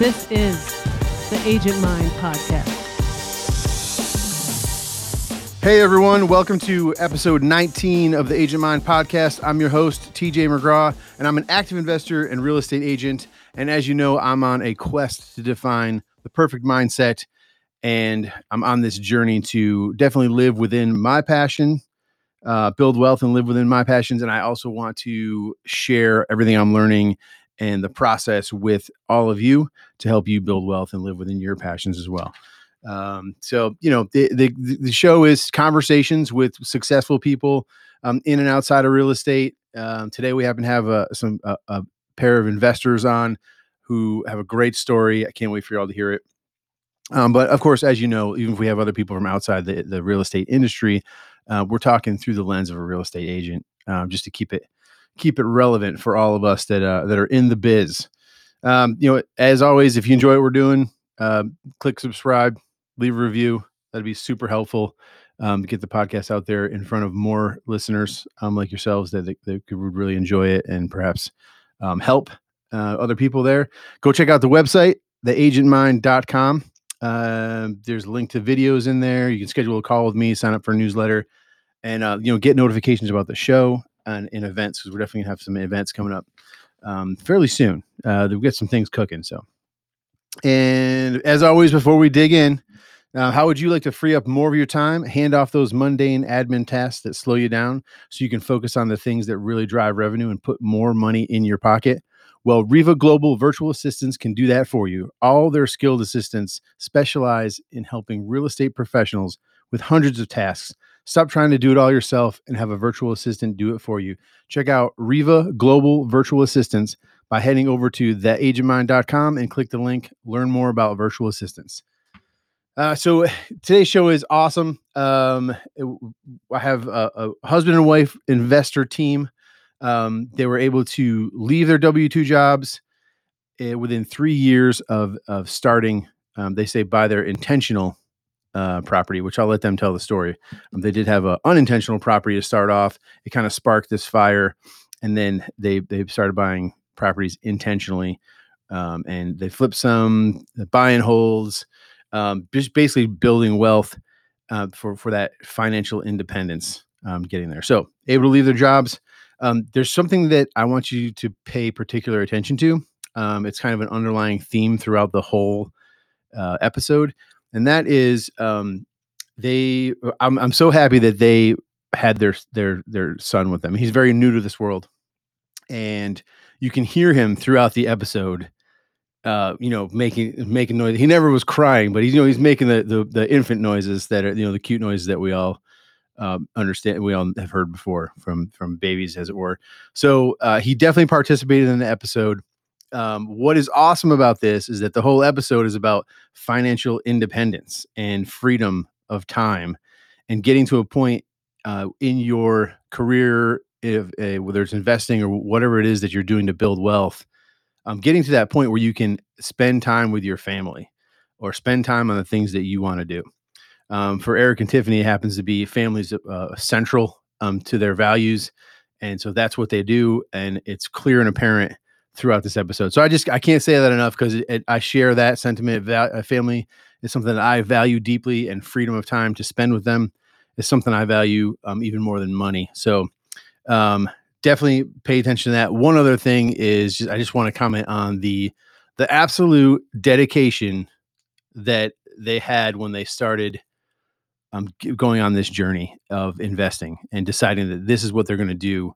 This is the Agent Mind Podcast. Hey, everyone. Welcome to episode 19 of the Agent Mind Podcast. I'm your host, TJ McGraw, and I'm an active investor and real estate agent. And as you know, I'm on a quest to define the perfect mindset. And I'm on this journey to definitely live within my passion, build wealth and live within my passions. And I also want to share everything I'm learning and the process with all of you to help you build wealth and live within your passions as well. So, you know, the show is conversations with successful people in and outside of real estate. Today, we happen to have a pair of investors on who have a great story. I can't wait for y'all to hear it. But of course, as you know, even if we have other people from outside the real estate industry, we're talking through the lens of a real estate agent, just to keep it relevant for all of us that are in the biz. You know, as always, if you enjoy what we're doing, click subscribe, leave a review. That'd be super helpful to get the podcast out there in front of more listeners like yourselves that would really enjoy it and perhaps help other people there. Go check out the website, theagentmind.com. There's a link to videos in there. You can schedule a call with me, sign up for a newsletter, and you know, get notifications about the show and in events, because we're definitely gonna have some events coming up fairly soon. We've got some things cooking. So, and as always, before we dig in, how would you like to free up more of your time, hand off those mundane admin tasks that slow you down so you can focus on the things that really drive revenue and put more money in your pocket? Well, Reva Global Virtual Assistants can do that for you. All their skilled assistants specialize in helping real estate professionals with hundreds of tasks. Stop trying to do it all yourself and have a virtual assistant do it for you. Check out Reva Global Virtual Assistants by heading over to theagentmind.com and click the link, learn more about virtual assistants. So today's show is awesome. I have a husband and wife investor team. They were able to leave their W-2 jobs within 3 years of starting, they say, by their intentional property, which I'll let them tell the story. They did have an unintentional property to start off. It kind of sparked this fire, and then they started buying properties intentionally, and they flipped some, buy and holds, just basically building wealth for that financial independence, getting there. So able to leave their jobs. There's something that I want you to pay particular attention to. It's kind of an underlying theme throughout the whole episode. And that is, I'm so happy that they had their son with them. He's very new to this world, and you can hear him throughout the episode, you know, making noise. He never was crying, but he's making the infant noises that are, you know, the cute noises that we all understand, we all have heard before from babies, as it were. So he definitely participated in the episode. What is awesome about this is that the whole episode is about financial independence and freedom of time and getting to a point in your career, if whether it's investing or whatever it is that you're doing to build wealth, getting to that point where you can spend time with your family or spend time on the things that you want to do. For Eric and Tiffany, it happens to be families central to their values. And so that's what they do. And it's clear and apparent throughout this episode. So I can't say that enough, because I share that sentiment. Family is something that I value deeply, and freedom of time to spend with them is something I value even more than money. So definitely pay attention to that. One other thing is I just want to comment on the absolute dedication that they had when they started going on this journey of investing and deciding that this is what they're going to do,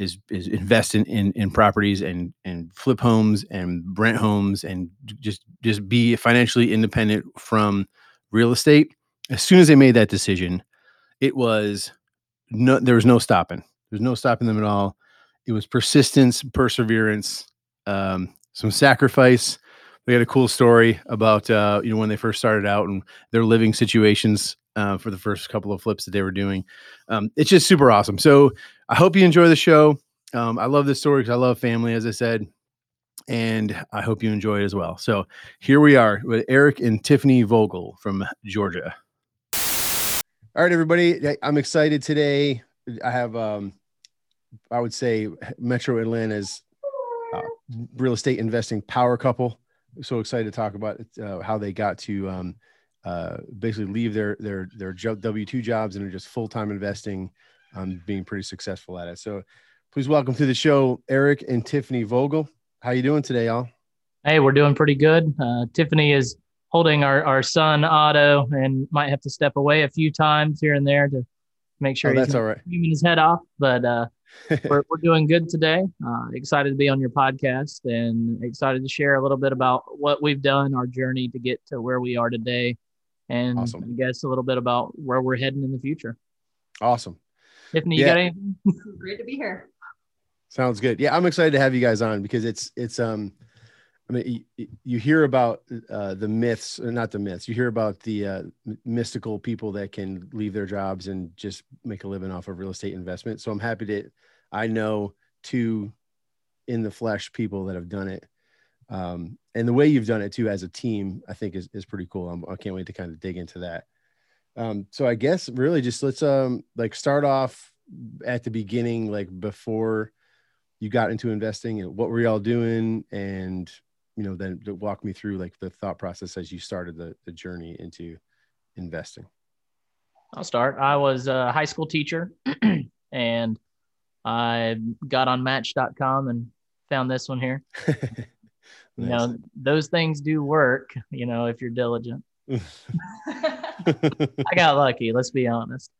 is invest in properties and flip homes and rent homes and just be financially independent from real estate. As soon as they made that decision, there was no stopping. There's no stopping them at all. It was persistence, perseverance, some sacrifice. They had a cool story about, you know, when they first started out and their living situations for the first couple of flips that they were doing. It's just super awesome. So I hope you enjoy the show. I love this story because I love family, as I said, and I hope you enjoy it as well. So here we are with Eric and Tiffany Vogel from Georgia. All right, everybody. I'm excited today. I have, I would say, Metro Atlanta's real estate investing power couple. so excited to talk about how they got to basically leave their W-2 jobs and are just full-time investing, being pretty successful at it. So please welcome to the show, Eric and Tiffany Vogel. How you doing today, y'all? Hey, we're doing pretty good. Tiffany is holding our son, Otto, and might have to step away a few times here and there to make sure he's not screaming his head off. But we're doing good today. Excited to be on your podcast and excited to share a little bit about what we've done, our journey to get to where we are today, and awesome. I guess a little bit about where we're heading in the future. Awesome. Tiffany, you got anything? Great to be here. Sounds good. Yeah, I'm excited to have you guys on because it's I mean, you hear about the myths, or not the myths, you hear about the mystical people that can leave their jobs and just make a living off of real estate investment. So I'm happy that I know two in the flesh people that have done it. And the way you've done it too, as a team, I think is pretty cool. I can't wait to kind of dig into that. So I guess really just let's like start off at the beginning, like before you got into investing and what were y'all doing, and you know, then walk me through like the thought process as you started the journey into investing. I'll start. I was a high school teacher and I got on match.com and found this one here. Nice. You know, those things do work, you know, if you're diligent. I got lucky, let's be honest.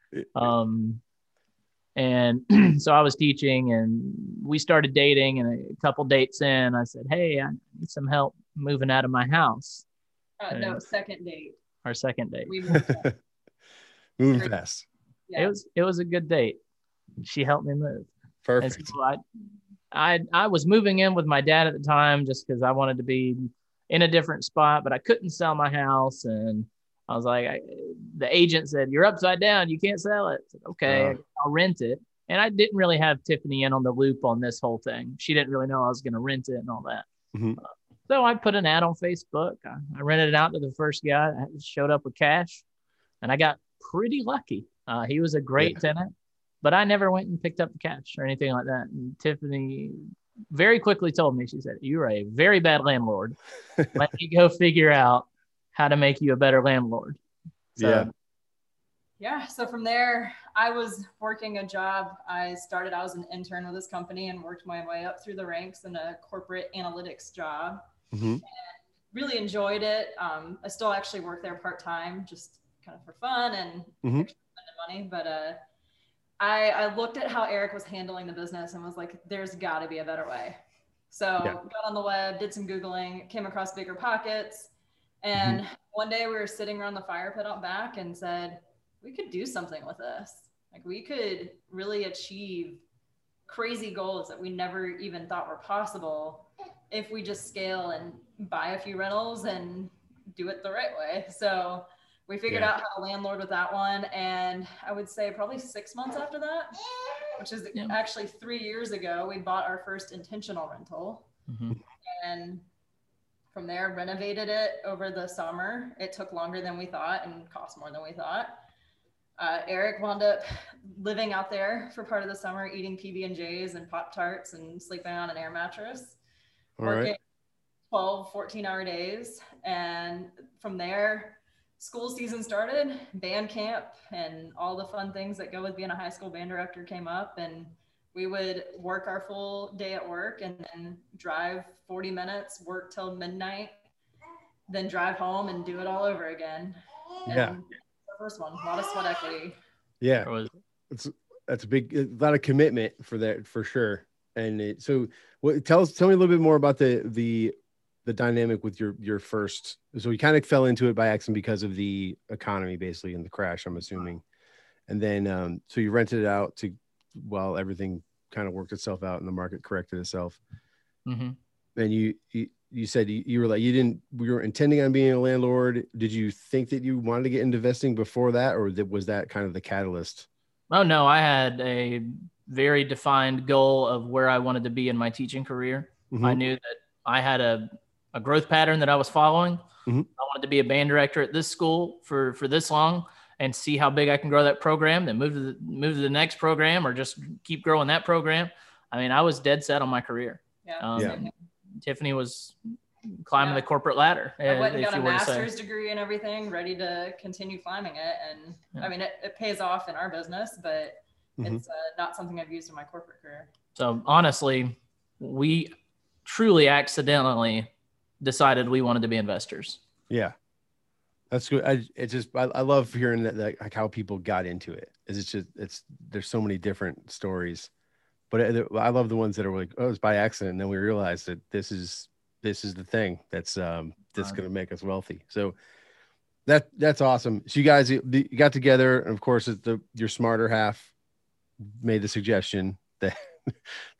And so I was teaching and we started dating, and a couple dates in, I said, hey, I need some help moving out of my house. No, second date. Our second date. We moved fast. Yeah. It was a good date. She helped me move. Perfect. And so I was moving in with my dad at the time just because I wanted to be in a different spot, but I couldn't sell my house. And I was like, the agent said, you're upside down, you can't sell it. I said, okay, I'll rent it. And I didn't really have Tiffany in on the loop on this whole thing. She didn't really know I was going to rent it and all that. Mm-hmm. So I put an ad on Facebook. I rented it out to the first guy. I showed up with cash and I got pretty lucky. He was a great tenant, but I never went and picked up the cash or anything like that. And Tiffany very quickly told me, she said, you're a very bad landlord. Let me go figure out how to make you a better landlord. So. Yeah. So from there, I was working a job. I was an intern with this company and worked my way up through the ranks in a corporate analytics job. Mm-hmm. And really enjoyed it. I still actually work there part-time, just kind of for fun and money. But I looked at how Eric was handling the business and was like, there's gotta be a better way. So got on the web, did some Googling, came across Bigger Pockets. And one day we were sitting around the fire pit out back and said, we could do something with this. Like we could really achieve crazy goals that we never even thought were possible if we just scale and buy a few rentals and do it the right way. So we figured out how to landlord with that one. And I would say probably 6 months after that, which is actually 3 years ago, we bought our first intentional rental. Mm-hmm. And from there, renovated it over the summer. It took longer than we thought and cost more than we thought. Eric wound up living out there for part of the summer, eating PB&Js and Pop-Tarts and sleeping on an air mattress. All working 12, 14-hour days. And from there, school season started, band camp, and all the fun things that go with being a high school band director came up. And we would work our full day at work and then drive 40 minutes, work till midnight, then drive home and do it all over again. Yeah. And the first one, a lot of sweat equity. Yeah. That's a lot of commitment for that, for sure. And tell me a little bit more about the dynamic with your first. So you kind of fell into it by accident because of the economy, basically, and the crash, I'm assuming. And then, so you rented it out while everything kind of worked itself out and the market corrected itself. Mm-hmm. And you said you were like, we were intending on being a landlord. Did you think that you wanted to get into investing before that? Or was that kind of the catalyst? Oh no, I had a very defined goal of where I wanted to be in my teaching career. Mm-hmm. I knew that I had a growth pattern that I was following. Mm-hmm. I wanted to be a band director at this school for this long, and see how big I can grow that program, then move to the next program, or just keep growing that program. I mean, I was dead set on my career. Yeah. Tiffany was climbing the corporate ladder. I went and got a master's degree and everything, ready to continue climbing it. And I mean, it pays off in our business, but it's not something I've used in my corporate career. So honestly, we truly accidentally decided we wanted to be investors. Yeah. That's good. I love hearing that, like how people got into it. There's so many different stories, but I love the ones that are like, oh, it's by accident. And then we realized that this is the thing that's going to make us wealthy. So that's awesome. So you guys got together, and of course your smarter half made the suggestion that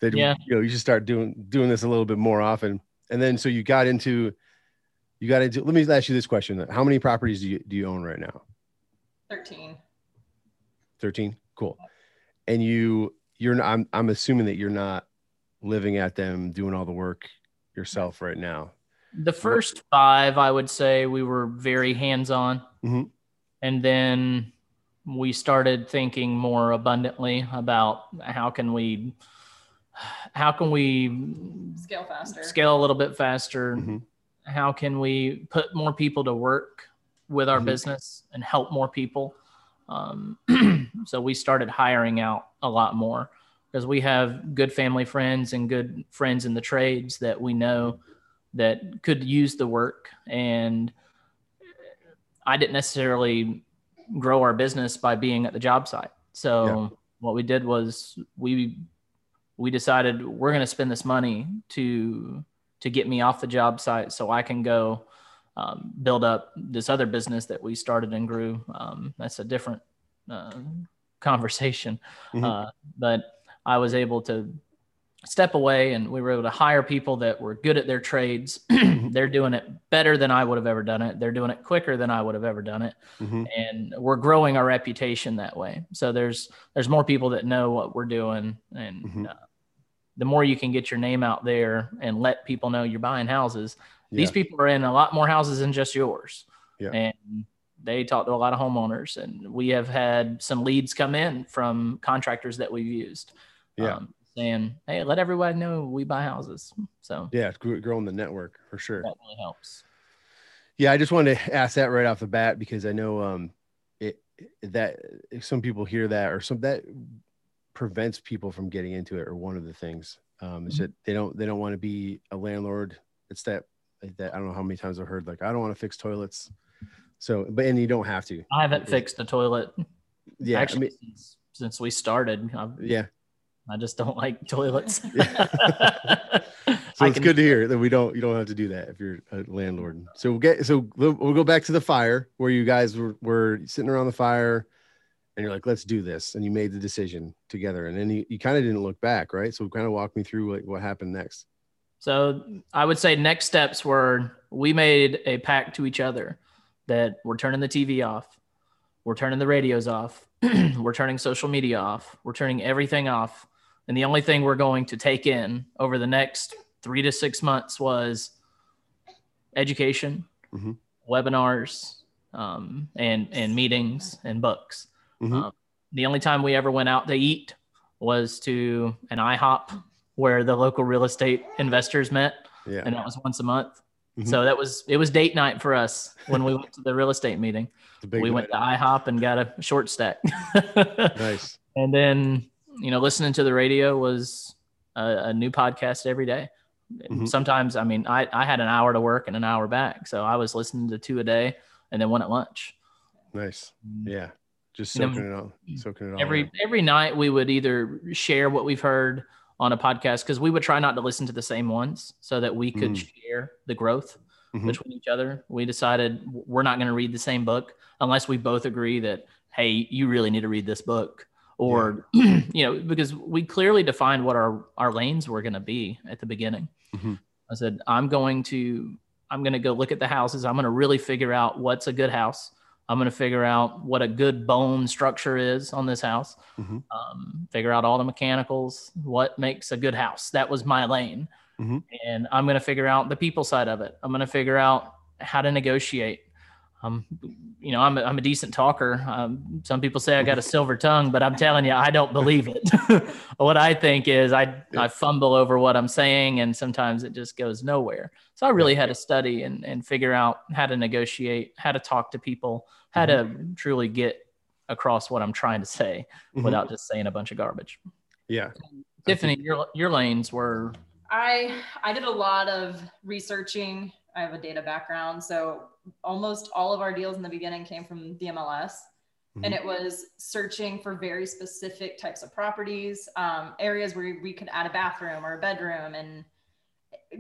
you should start doing this a little bit more often. And then so you got into, let me ask you this question. How many properties do you own right now? 13. 13? Cool. And you're I'm assuming that you're not living at them, doing all the work yourself right now. The first 5, I would say we were very hands-on. Mm-hmm. And then we started thinking more abundantly about how can we scale faster, scale a little bit faster. Mm-hmm. How can we put more people to work with our business and help more people? So we started hiring out a lot more because we have good family friends and good friends in the trades that we know that could use the work. And I didn't necessarily grow our business by being at the job site. So what we did was we decided we're going to spend this money to get me off the job site so I can go build up this other business that we started and grew. That's a different conversation. Mm-hmm. But I was able to step away, and we were able to hire people that were good at their trades. They're doing it better than I would have ever done it. They're doing it quicker than I would have ever done it. Mm-hmm. And we're growing our reputation that way. So there's more people that know what we're doing, and the more you can get your name out there and let people know you're buying houses. These people are in a lot more houses than just yours. Yeah. And they talk to a lot of homeowners, and we have had some leads come in from contractors that we've used saying, hey, let everybody know we buy houses. So yeah, growing the network for sure. That really helps. Yeah. I just wanted to ask that right off the bat, because I know that some people hear that, or that prevents people from getting into it, or one of the things is that they don't want to be a landlord. It's that I don't know how many times I've heard, like, I don't want to fix toilets. So, and you don't have to. I haven't fixed the toilet. Yeah, actually, I mean, since we started. I just don't like toilets. So it's good to hear that you don't have to do that if you're a landlord. So we'll go back to the fire, where you guys were sitting around the fire. And you're like, let's do this. And you made the decision together. And then you kind of didn't look back, right? So kind of walk me through what happened next. So I would say next steps were, we made a pact to each other that we're turning the TV off. We're turning the radios off. We're turning social media off. We're turning everything off. And the only thing we're going to take in over the next 3 to 6 months was education, webinars, and meetings and books. The only time we ever went out to eat was to an IHOP where the local real estate investors met. Yeah. And that was once a month. Mm-hmm. So it was date night for us when we went to the real estate meeting. We went to IHOP and got a short stack. Nice. And then, listening to the radio was a new podcast every day. Sometimes, I mean, I had an hour to work and an hour back. So I was listening to 2 a day and then one at lunch. Nice. Yeah. Just soaking it all. Every night we would either share what we've heard on a podcast, because we would try not to listen to the same ones so that we could share the growth between each other. We decided we're not going to read the same book unless we both agree that, hey, you really need to read this book, or, because we clearly defined what our lanes were going to be at the beginning. I said, I'm going to go look at the houses. I'm going to really figure out what's a good house. I'm going to figure out what a good bone structure is on this house, figure out all the mechanicals, what makes a good house. That was my lane. And I'm going to figure out the people side of it. I'm going to figure out how to negotiate. I'm a decent talker. Some people say I got a silver tongue, but I'm telling you, I don't believe it. What I think is I fumble over what I'm saying, and sometimes it just goes nowhere. So I really had to study and figure out how to negotiate, how to talk to people, how to truly get across what I'm trying to say without just saying a bunch of garbage. Yeah. Tiffany, your lanes were... I did a lot of researching. I have a data background, so almost all of our deals in the beginning came from the MLS, and it was searching for very specific types of properties, areas where we could add a bathroom or a bedroom and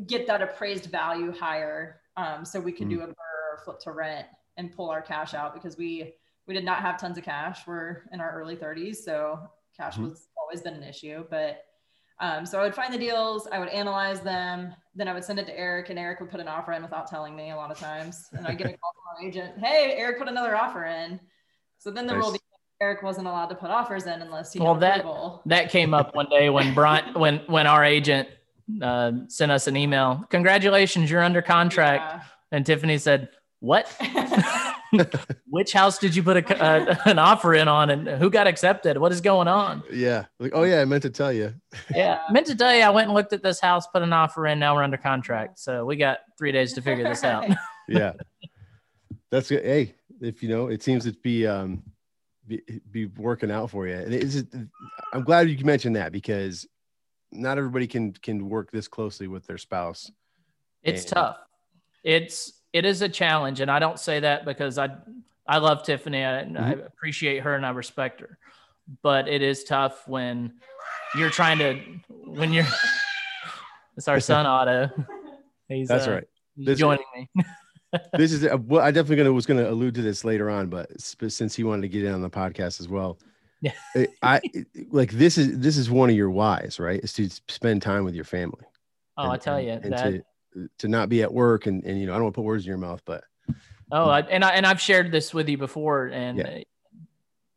get that appraised value higher, so we could do a BRRRR or flip to rent and pull our cash out, because we did not have tons of cash. We're in our early 30s, so cash was always been an issue, but so I would find the deals, I would analyze them, then I would send it to Eric, and Eric would put an offer in without telling me a lot of times. And I'd get a call from our agent, hey, Eric put another offer in. So then the rule became Eric wasn't allowed to put offers in unless he had approval. That came up one day when when our agent sent us an email, congratulations, you're under contract. Yeah. And Tiffany said, what? Which house did you put an offer in on, and who got accepted? What is going on? Yeah. Like, oh yeah, I meant to tell you. Yeah. I meant to tell you, I went and looked at this house, put an offer in, now we're under contract. So we got 3 days to figure this out. Yeah. That's good. Hey, if you know, it seems to be working out for you. And I'm glad you mentioned that, because not everybody can work this closely with their spouse. It's tough. It is a challenge. And I don't say that because I love Tiffany. I appreciate her and I respect her, but it is tough when you're it's our son, Otto. That's right. He's joining me. This is, well, I definitely was going to allude to this later on, but since he wanted to get in on the podcast as well, yeah. This is one of your whys, right? Is to spend time with your family. Oh, I tell you to not be at work and I don't want to put words in your mouth, but. I've shared this with you before. And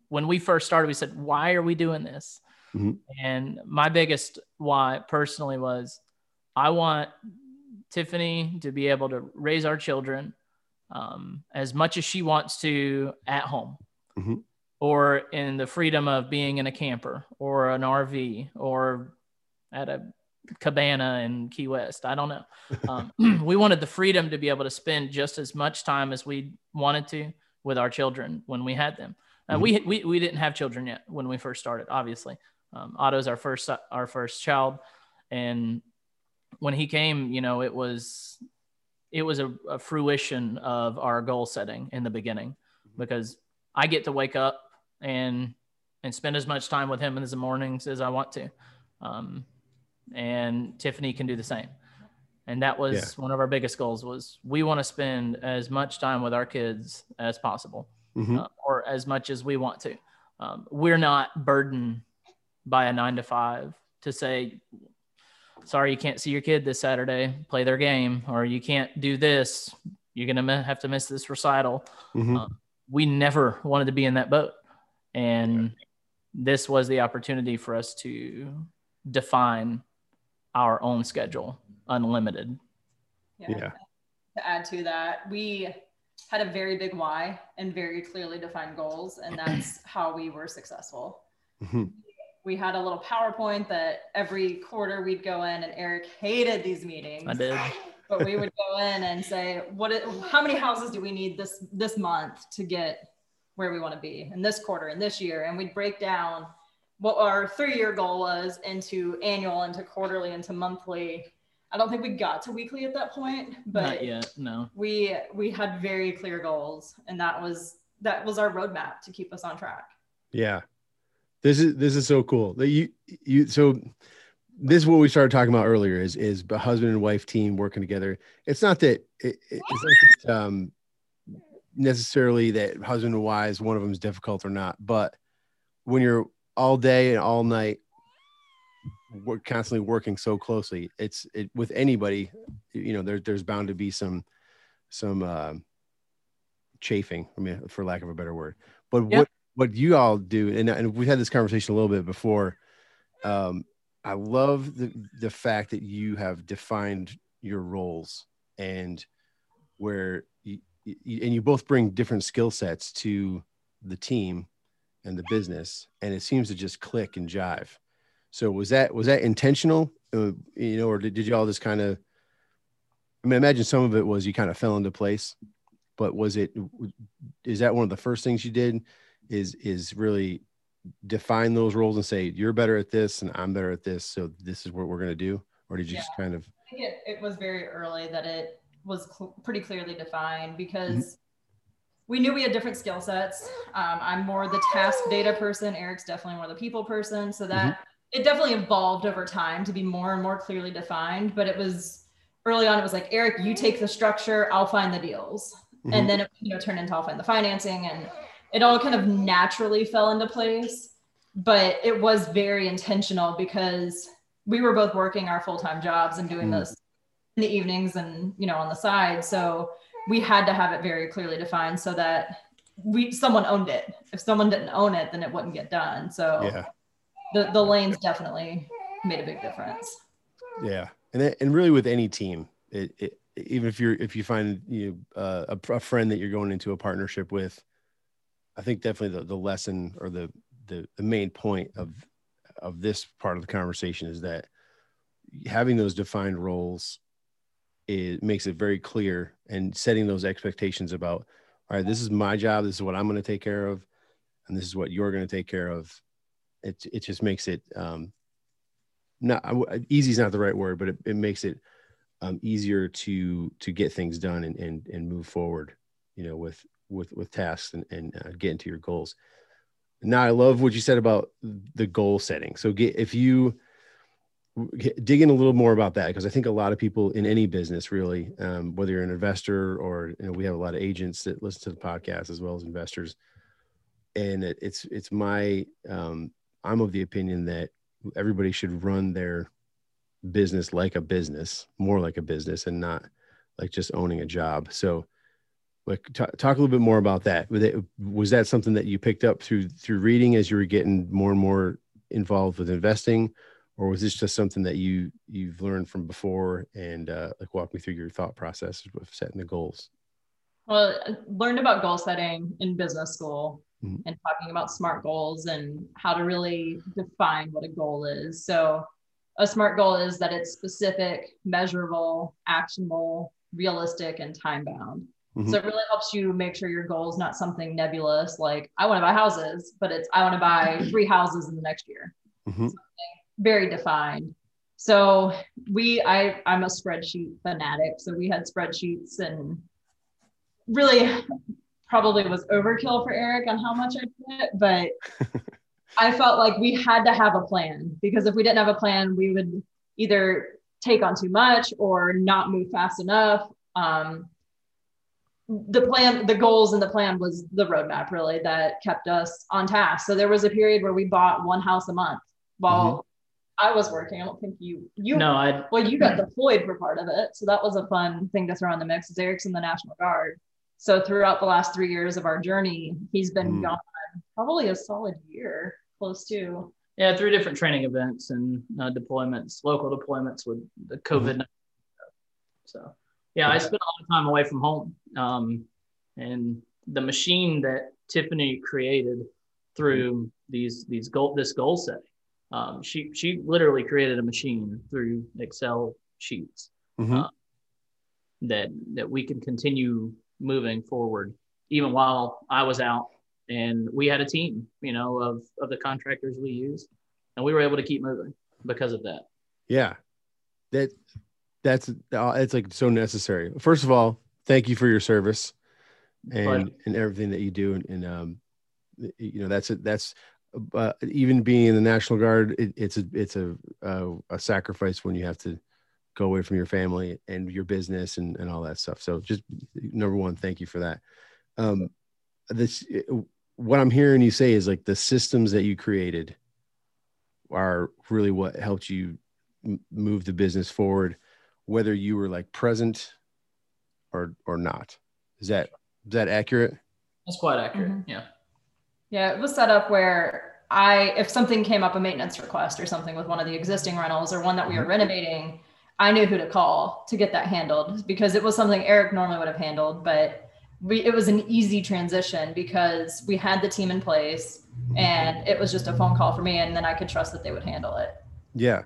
when we first started, we said, why are we doing this? And my biggest why personally was I want Tiffany to be able to raise our children as much as she wants to at home or in the freedom of being in a camper or an RV or at a cabana in Key West. I don't know. We wanted the freedom to be able to spend just as much time as we wanted to with our children when we had them. We didn't have children yet when we first started, obviously. Otto's our first child. And when he came, it was a fruition of our goal setting in the beginning, because I get to wake up and spend as much time with him in the mornings as I want to. And Tiffany can do the same. And that was one of our biggest goals, was we want to spend as much time with our kids as possible, or as much as we want to. We're not burdened by a 9-to-5 to say, sorry, you can't see your kid this Saturday, play their game, or you can't do this. You're going to have to miss this recital. We never wanted to be in that boat. And this was the opportunity for us to define our own schedule, unlimited. To add to that, we had a very big why and very clearly defined goals, and that's how we were successful. We had a little PowerPoint that every quarter we'd go in, and Eric hated these meetings. I did. But we would go in and say, how many houses do we need this month to get where we want to be, and this quarter and this year? And we'd break down what our 3-year goal was into annual, into quarterly, into monthly. I don't think we got to weekly at that point, but not yet, no. We had very clear goals, and that was our roadmap to keep us on track. Yeah. This is so cool. That you so this is what we started talking about earlier is a husband and wife team working together. It's not that it's not necessarily that husband and wives, one of them is difficult or not, but when you're all day and all night, we're constantly working so closely. With anybody, there's bound to be some chafing, I mean, for lack of a better word. But what you all do, and we've had this conversation a little bit before. I love the fact that you have defined your roles, and where and you both bring different skill sets to the team and the business, and it seems to just click and jive. So was that intentional, you know, or did you all just kind of, I mean, I imagine some of it was you kind of fell into place, but was it, is that one of the first things you did is really define those roles and say, you're better at this and I'm better at this, so this is what we're going to do? Or did you just kind of? I think it was very early that it was pretty clearly defined, because we knew we had different skill sets. I'm more the task data person. Eric's definitely more the people person. So that it definitely evolved over time to be more and more clearly defined. But it was early on, it was like, Eric, you take the structure, I'll find the deals. And then it, you know, turned into I'll find the financing, and it all kind of naturally fell into place. But it was very intentional because we were both working our full-time jobs and doing this in the evenings and, you know, on the side. So we had to have it very clearly defined so that someone owned it. If someone didn't own it, then it wouldn't get done. So the lanes definitely made a big difference. Yeah. And really with any team, even if you find a friend that you're going into a partnership with, I think definitely the lesson or the main point of this part of the conversation is that having those defined roles, it makes it very clear, and setting those expectations about, all right, this is my job, this is what I'm going to take care of, and this is what you're going to take care of. It just makes it not easy is not the right word, but it makes it easier to get things done and move forward, you know, with tasks and get into your goals. Now, I love what you said about the goal setting. So if you dig in a little more about that, because I think a lot of people in any business really, whether you're an investor or, you know, we have a lot of agents that listen to the podcast as well as investors. And it's my, I'm of the opinion that everybody should run their business like a business, more like a business, and not like just owning a job. So like, talk a little bit more about that. Was that something that you picked up through reading as you were getting more and more involved with investing, or was this just something that you've learned from before? And like, walk me through your thought process of setting the goals. Well, I learned about goal setting in business school and talking about SMART goals and how to really define what a goal is. So a SMART goal is that it's specific, measurable, actionable, realistic, and time bound. So it really helps you make sure your goal is not something nebulous, like I want to buy houses, but it's I want to buy 3 houses in the next year. Something very defined. So I'm a spreadsheet fanatic. So we had spreadsheets, and really probably was overkill for Eric on how much I did, but I felt like we had to have a plan, because if we didn't have a plan, we would either take on too much or not move fast enough. The goals and the plan was the roadmap really that kept us on task. So there was a period where we bought 1 house a month while I was working. I don't think you no, well, you got deployed for part of it. So that was a fun thing to throw in the mix. Eric's in the National Guard. So throughout the last 3 years of our journey, he's been gone probably a solid year, close to. Yeah, 3 different training events and deployments, local deployments with the COVID-19. So. Yeah, I spent a lot of time away from home, and the machine that Tiffany created through this goal setting, she literally created a machine through Excel sheets that we could continue moving forward even while I was out, and we had a team, you know, of the contractors we used, and we were able to keep moving because of that. Yeah, That's like so necessary. First of all, thank you for your service and everything that you do. You know, that's even being in the National Guard, it's a sacrifice when you have to go away from your family and your business and all that stuff. So just number one, thank you for that. What I'm hearing you say is like the systems that you created are really what helped you move the business forward, whether you were like present or not. Is that accurate? That's quite accurate. Yeah, it was set up where if something came up, a maintenance request or something with one of the existing rentals or one that we were renovating, I knew who to call to get that handled, because it was something Eric normally would have handled, but it was an easy transition because we had the team in place and it was just a phone call for me, and then I could trust that they would handle it. Yeah.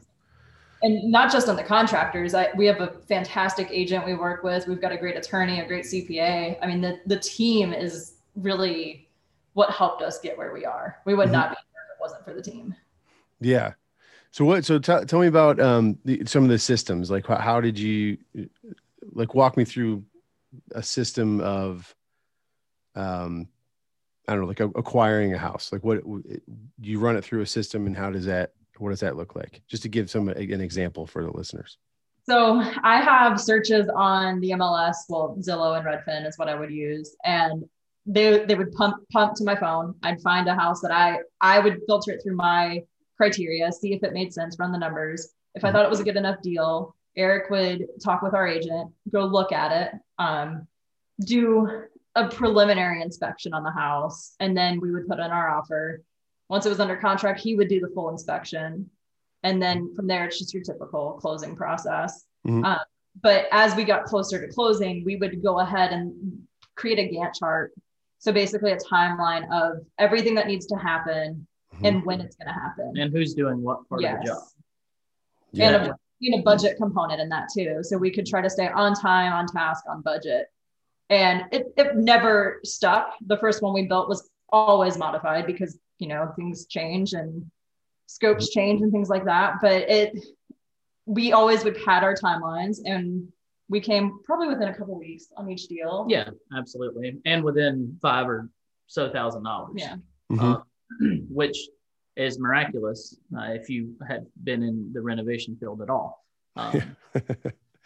And not just on the contractors. We have a fantastic agent we work with. We've got a great attorney, a great CPA. I mean, the team is really what helped us get where we are. We would not be here if it wasn't for the team. Yeah. So tell me about some of the systems. Like how did you, like, walk me through a system of, I don't know, like acquiring a house. Like what you run it through a system, and what does that look like? Just to give an example for the listeners. So I have searches on the MLS, well, Zillow and Redfin is what I would use. And they would pump to my phone. I'd find a house that I would filter it through my criteria, see if it made sense, run the numbers. If I thought it was a good enough deal, Eric would talk with our agent, go look at it, do a preliminary inspection on the house, and then we would put in our offer. Once it was under contract, he would do the full inspection. And then from there, it's just your typical closing process. But as we got closer to closing, we would go ahead and create a Gantt chart. So basically a timeline of everything that needs to happen and when it's going to happen. And who's doing what part of the job. Yeah. And a budget component in that too. So we could try to stay on time, on task, on budget. And it never stuck. The first one we built was always modified because, you know, things change and scopes change and things like that. But we always would pad our timelines, and we came probably within a couple of weeks on each deal. Yeah, absolutely. And within $5,000 or so. Yeah. Which is miraculous if you had been in the renovation field at all.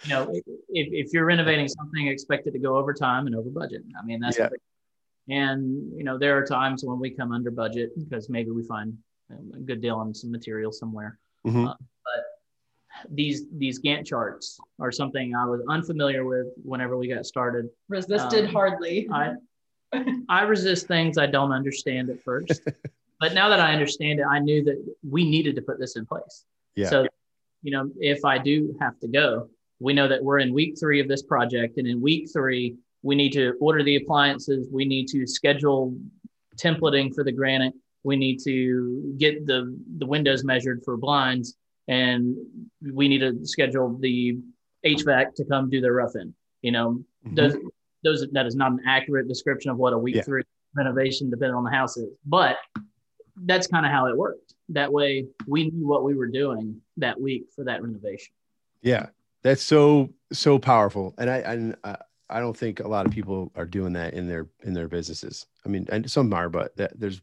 You know, if you're renovating something, expect it to go over time and over budget. I mean, that's the thing. And, you know, there are times when we come under budget because maybe we find a good deal on some material somewhere. But these Gantt charts are something I was unfamiliar with whenever we got started. Resisted hardly. I resist things I don't understand at first. But now that I understand it, I knew that we needed to put this in place. Yeah. So, you know, if I do have to go, we know that we're in week 3 of this project. And in week 3, we need to order the appliances. We need to schedule templating for the granite. We need to get the windows measured for blinds. And we need to schedule the HVAC to come do the rough in. You know, that is not an accurate description of what a week 3 renovation, depending on the house, is. But that's kind of how it worked. That way we knew what we were doing that week for that renovation. Yeah, that's so powerful. And I don't think a lot of people are doing that in their businesses. I mean, and some are, but there's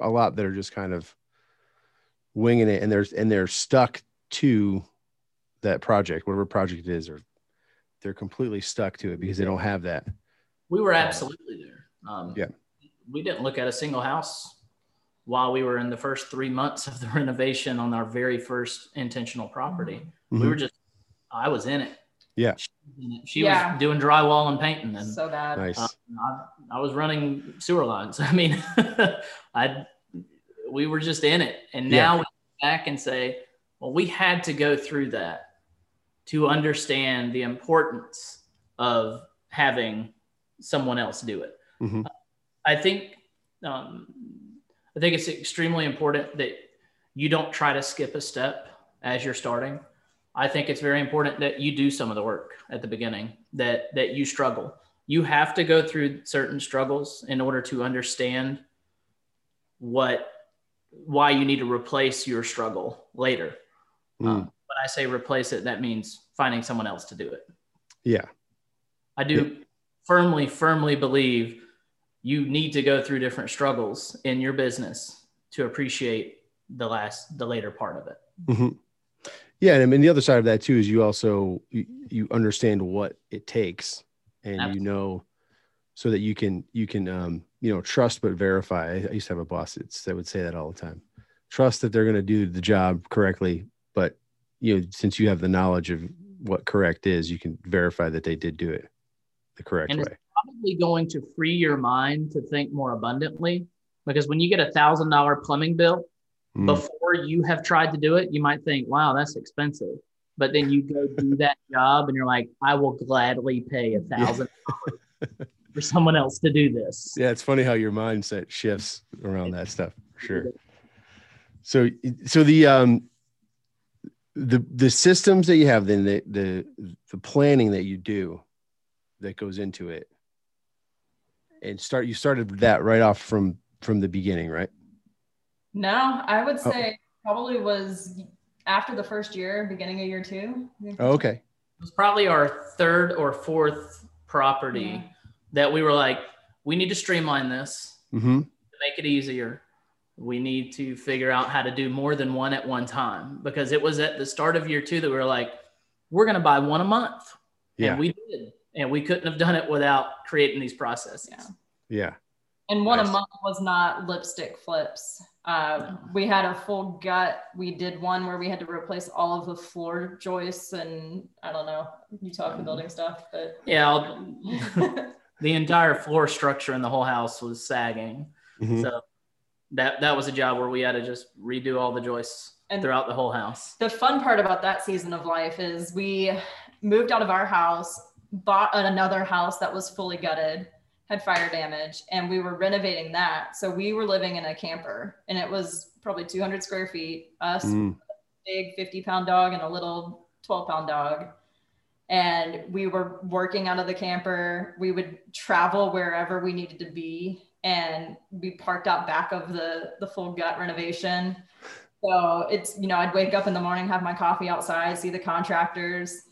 a lot that are just kind of winging it, and they're stuck to that project, whatever project it is, or they're completely stuck to it because they don't have that. We were absolutely there. We didn't look at a single house while we were in the first 3 months of the renovation on our very first intentional property. We were just, I was in it. Yeah. She was doing drywall and painting. And, so bad. Nice. I was running sewer lines. I mean, we were just in it. And now we go back and say, well, we had to go through that to understand the importance of having someone else do it. I think it's extremely important that you don't try to skip a step as you're starting. I think it's very important that you do some of the work at the beginning, that you struggle. You have to go through certain struggles in order to understand why you need to replace your struggle later. When I say replace it, that means finding someone else to do it. Yeah. I do firmly believe you need to go through different struggles in your business to appreciate the later part of it. Yeah. And I mean, the other side of that too, is you also, you understand what it takes, and absolutely, you know, so that you can, you know, trust, but verify. I used to have a boss that would say that all the time, trust that they're going to do the job correctly. But, you know, since you have the knowledge of what correct is, you can verify that they did do it the correct way. It's probably going to free your mind to think more abundantly, because when you get $1,000 plumbing bill, before you have tried to do it, you might think, wow, that's expensive. But then you go do that job and you're like, I will gladly pay $1,000 for someone else to do this. Yeah, it's funny how your mindset shifts around that stuff. For sure. So the systems that you have, then the planning that you do that goes into it, and you started that right off from the beginning, right? No, I would say probably was after the first year, beginning of year two. Oh, okay. It was probably our third or fourth property that we were like, we need to streamline this, to make it easier. We need to figure out how to do more than one at one time, because it was at the start of year two that we were like, we're going to buy one a month. Yeah. And we did. And we couldn't have done it without creating these processes. Yeah. And one a month was not lipstick flips. We had a full gut. We did one where we had to replace all of the floor joists, and I don't know, you talk the building stuff, but the entire floor structure in the whole house was sagging. So that was a job where we had to just redo all the joists and throughout the whole house. The fun part about that season of life is we moved out of our house, bought another house that was fully gutted, had fire damage, and we were renovating that. So we were living in a camper, and it was probably 200 square feet, us, a big 50-pound dog and a little 12-pound dog. And we were working out of the camper. We would travel wherever we needed to be, and we parked out back of the full gut renovation. So it's, you know, I'd wake up in the morning, have my coffee outside, see the contractors,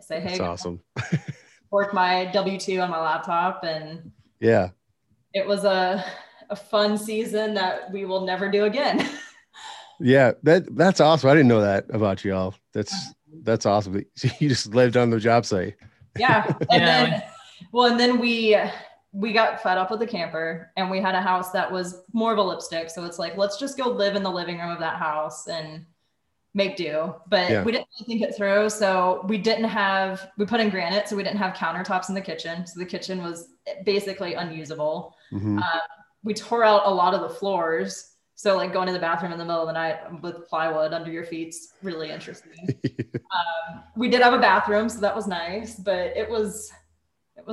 say, hey, awesome. Work my W-2 on my laptop. And yeah, it was a fun season that we will never do again. Yeah, that's awesome. I didn't know that about you all. That's awesome. You just lived on the job site. Yeah. And then we got fed up with the camper, and we had a house that was more of a lipstick. So it's like, let's just go live in the living room of that house and make do. But we didn't really think it through. So we put in granite, so we didn't have countertops in the kitchen. So the kitchen was basically unusable. We tore out a lot of the floors. So like going to the bathroom in the middle of the night with plywood under your feet's really interesting. We did have a bathroom, so that was nice, but it was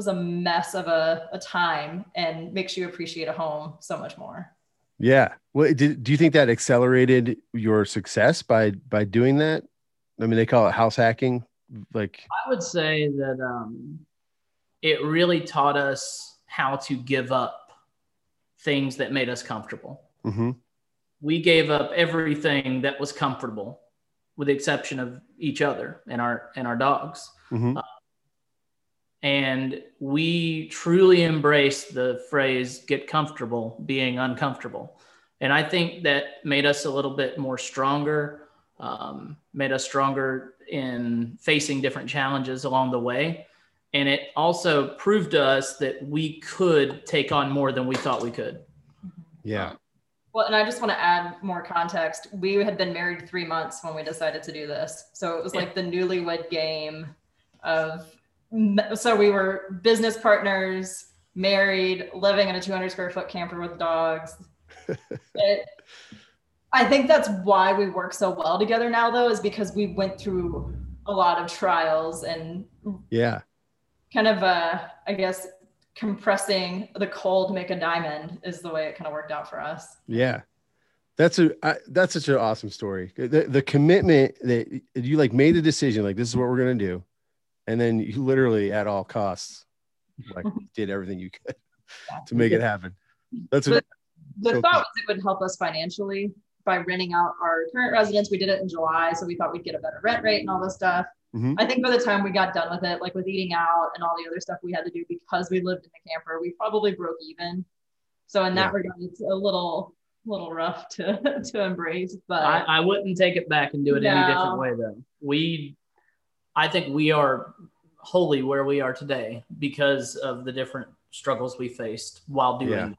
a mess of a time, and makes you appreciate a home so much more. Yeah. Well, do you think that accelerated your success by doing that? I mean, they call it house hacking. I would say that it really taught us how to give up things that made us comfortable. We gave up everything that was comfortable, with the exception of each other and our dogs. And we truly embraced the phrase, get comfortable being uncomfortable. And I think that made us a little bit more stronger, made us stronger in facing different challenges along the way. And it also proved to us that we could take on more than we thought we could. Yeah. Well, and I just want to add more context. We had been married 3 months when we decided to do this. So it was like the newlywed game of... So we were business partners, married, living in a 200 square foot camper with dogs. I think that's why we work so well together now, though, is because we went through a lot of trials and kind of, I guess, compressing the coal to make a diamond is the way it kind of worked out for us. Yeah. That's such an awesome story. The commitment that you made the decision, this is what we're going to do. And then you literally, at all costs, did everything you could to make it happen. The thought was it would help us financially by renting out our current residence. We did it in July, so we thought we'd get a better rent rate and all this stuff. I think by the time we got done with it, with eating out and all the other stuff we had to do because we lived in the camper, we probably broke even. So in that regard, it's a little rough to embrace. But I wouldn't take it back and do it any different way, though. I think we are wholly where we are today because of the different struggles we faced while doing it.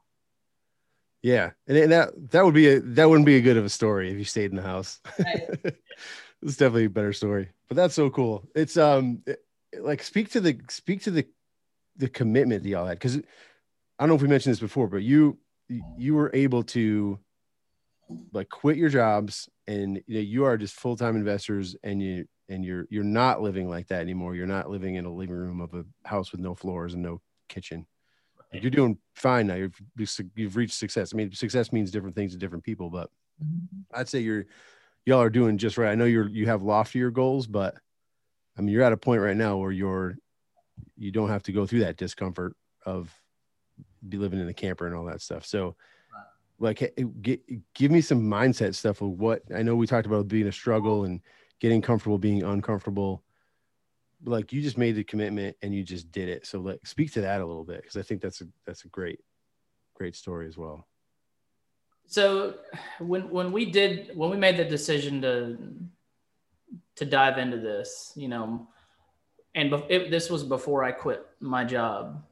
Yeah. And that wouldn't be a good of a story if you stayed in the house. Right. It's definitely a better story, but that's so cool. It's speak to the commitment that y'all had. 'Cause I don't know if we mentioned this before, but you were able to quit your jobs, and you are just full-time investors, and you're not living like that anymore. You're not living in a living room of a house with no floors and no kitchen. You're doing fine now. You've reached success. I mean, success means different things to different people, but I'd say y'all are doing just right. I know you have loftier goals, but I mean, you're at a point right now where you don't have to go through that discomfort of be living in a camper and all that stuff. So like, give me some mindset stuff of what, I know we talked about being a struggle and getting comfortable, being uncomfortable. Like, you just made the commitment and you just did it. So like, speak to that a little bit, because I think that's a great story as well. So when we made the decision to dive into this, you know, and this was before I quit my job.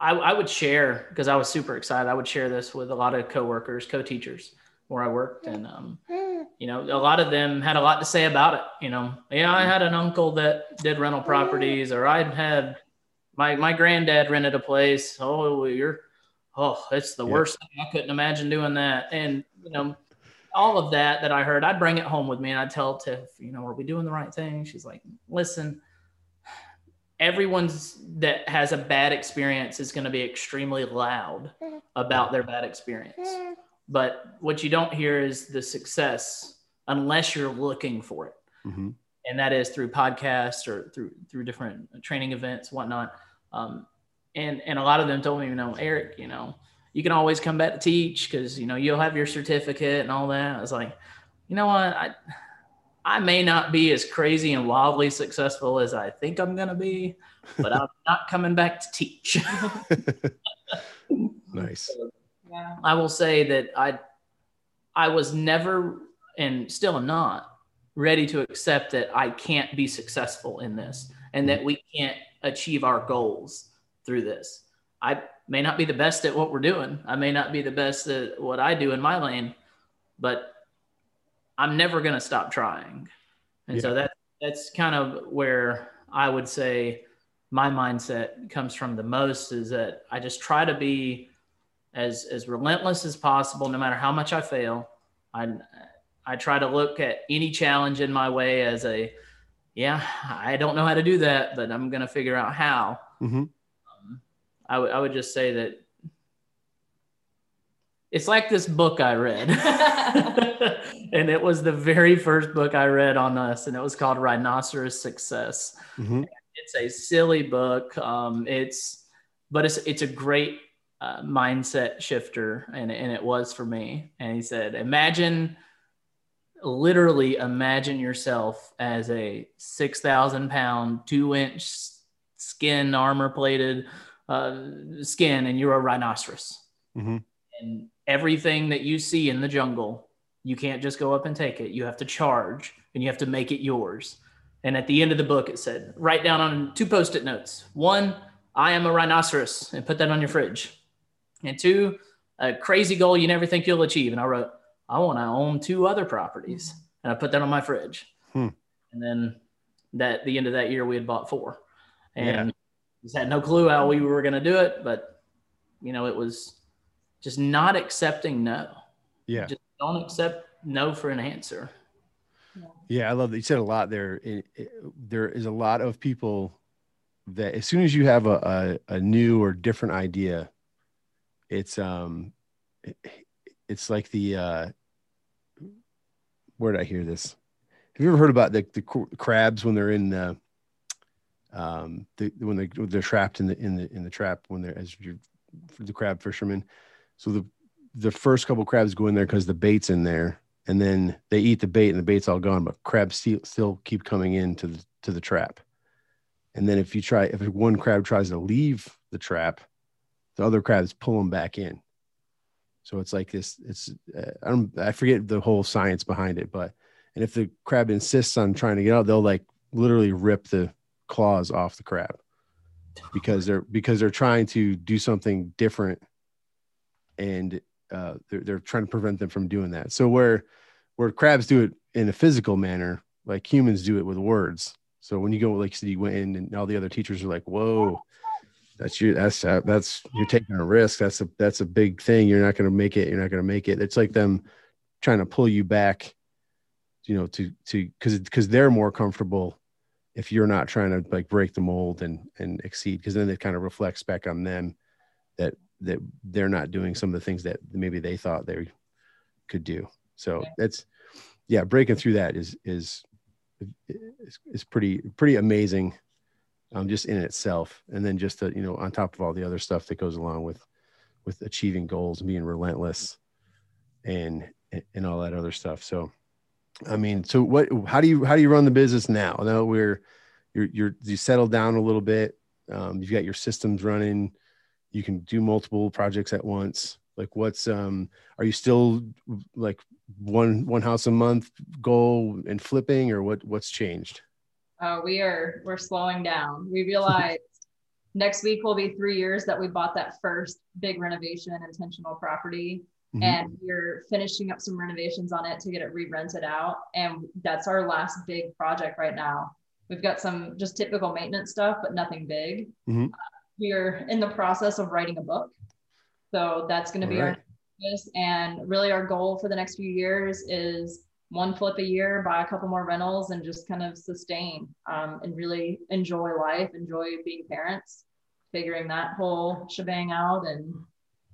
I would share, because I was super excited, I would share this with a lot of coworkers, co-teachers where I worked. And, you know, a lot of them had a lot to say about it. You know, yeah, I had an uncle that did rental properties, or I had my granddad rented a place. Oh, it's the worst thing. I couldn't imagine doing that. And, you know, all of that I heard, I'd bring it home with me and I'd tell Tiff, you know, are we doing the right thing? She's like, listen, everyone's that has a bad experience is going to be extremely loud about their bad experience. But what you don't hear is the success, unless you're looking for it. Mm-hmm. And that is through podcasts or through different training events, whatnot. And a lot of them told me, you know, Eric, you know, you can always come back to teach because, you know, you'll have your certificate and all that. I was like, you know what? I may not be as crazy and wildly successful as I think I'm going to be, but I'm not coming back to teach. Nice. Yeah. I will say that I was never, and still am not, ready to accept that I can't be successful in this and that we can't achieve our goals through this. I may not be the best at what we're doing. I may not be the best at what I do in my lane, but I'm never going to stop trying. And so that's kind of where I would say my mindset comes from the most, is that I just try to be as relentless as possible, no matter how much I fail. I try to look at any challenge in my way as I don't know how to do that, but I'm going to figure out how. Mm-hmm. I would just say that it's like this book I read. And it was the very first book I read on us, and it was called Rhinoceros Success. Mm-hmm. It's a silly book. It's a great mindset shifter. And it was for me. And he said, literally imagine yourself as a 6,000 pound, 2-inch skin, armor plated skin, and you're a rhinoceros. Mm-hmm. And everything that you see in the jungle, you can't just go up and take it. You have to charge and you have to make it yours. And at the end of the book, it said, write down on 2 Post-it notes. 1, I am a rhinoceros, and put that on your fridge. And 2, a crazy goal you never think you'll achieve. And I wrote, I want to own 2 other properties. And I put that on my fridge. Hmm. And then at the end of that year, we had bought 4. And just had no clue how we were going to do it. But, you know, it was just not accepting no. Yeah. Just don't accept no for an answer. Yeah, I love that. You said a lot there. There is a lot of people that as soon as you have a new or different idea, it's like the, where did I hear this? Have you ever heard about the crabs when they're in when they're trapped in the trap when they're, as you're the crab fisherman? So the first couple of crabs go in there because the bait's in there, and then they eat the bait and the bait's all gone, but crabs still keep coming into the trap. And then if one crab tries to leave the trap, the other crabs pull them back in. So it's like this, I forget the whole science behind it, and if the crab insists on trying to get out, they'll like literally rip the claws off the crab because they're trying to do something different. And they're trying to prevent them from doing that. So where crabs do it in a physical manner, like humans do it with words. So when you go, like you went in, and all the other teachers are like, "Whoa, you're taking a risk. That's a big thing. You're not going to make it. You're not going to make it." It's like them trying to pull you back, you know, because they're more comfortable if you're not trying to like break the mold and exceed, because then it kind of reflects back on them that they're not doing some of the things that maybe they thought they could do. So that's, yeah, breaking through that is pretty amazing, just in itself. And then just to, on top of all the other stuff that goes along with achieving goals and being relentless and all that other stuff. So, I mean, so what, how do you run the business now? Now you settled down a little bit. You've got your systems running, you can do multiple projects at once. Like what's, are you still like one house a month goal and flipping, or what's changed? We're slowing down. We realized next week will be 3 years that we bought that first big renovation and intentional property. Mm-hmm. And we're finishing up some renovations on it to get it re-rented out. And that's our last big project right now. We've got some just typical maintenance stuff, but nothing big. Mm-hmm. We're in the process of writing a book. So that's going to be our focus. And really our goal for the next few years is one flip a year, buy a couple more rentals, and just kind of sustain and really enjoy life, enjoy being parents, figuring that whole shebang out. And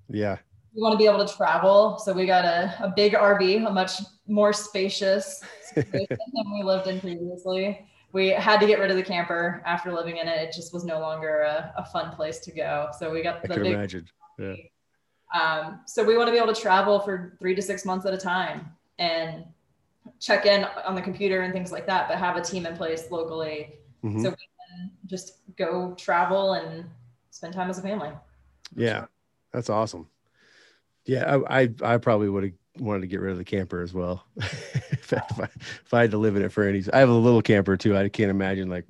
yeah, we want to be able to travel. So we got a big RV, a much more spacious space than we lived in previously. We had to get rid of the camper after living in it. It just was no longer a fun place to go. So we got the big imagine. Yeah. So we want to be able to travel for 3 to 6 months at a time and check in on the computer and things like that, but have a team in place locally. Mm-hmm. So we can just go travel and spend time as a family. Yeah. That's awesome. Yeah. I probably would have wanted to get rid of the camper as well. if I had to live in it for any, I have a little camper too. I can't imagine like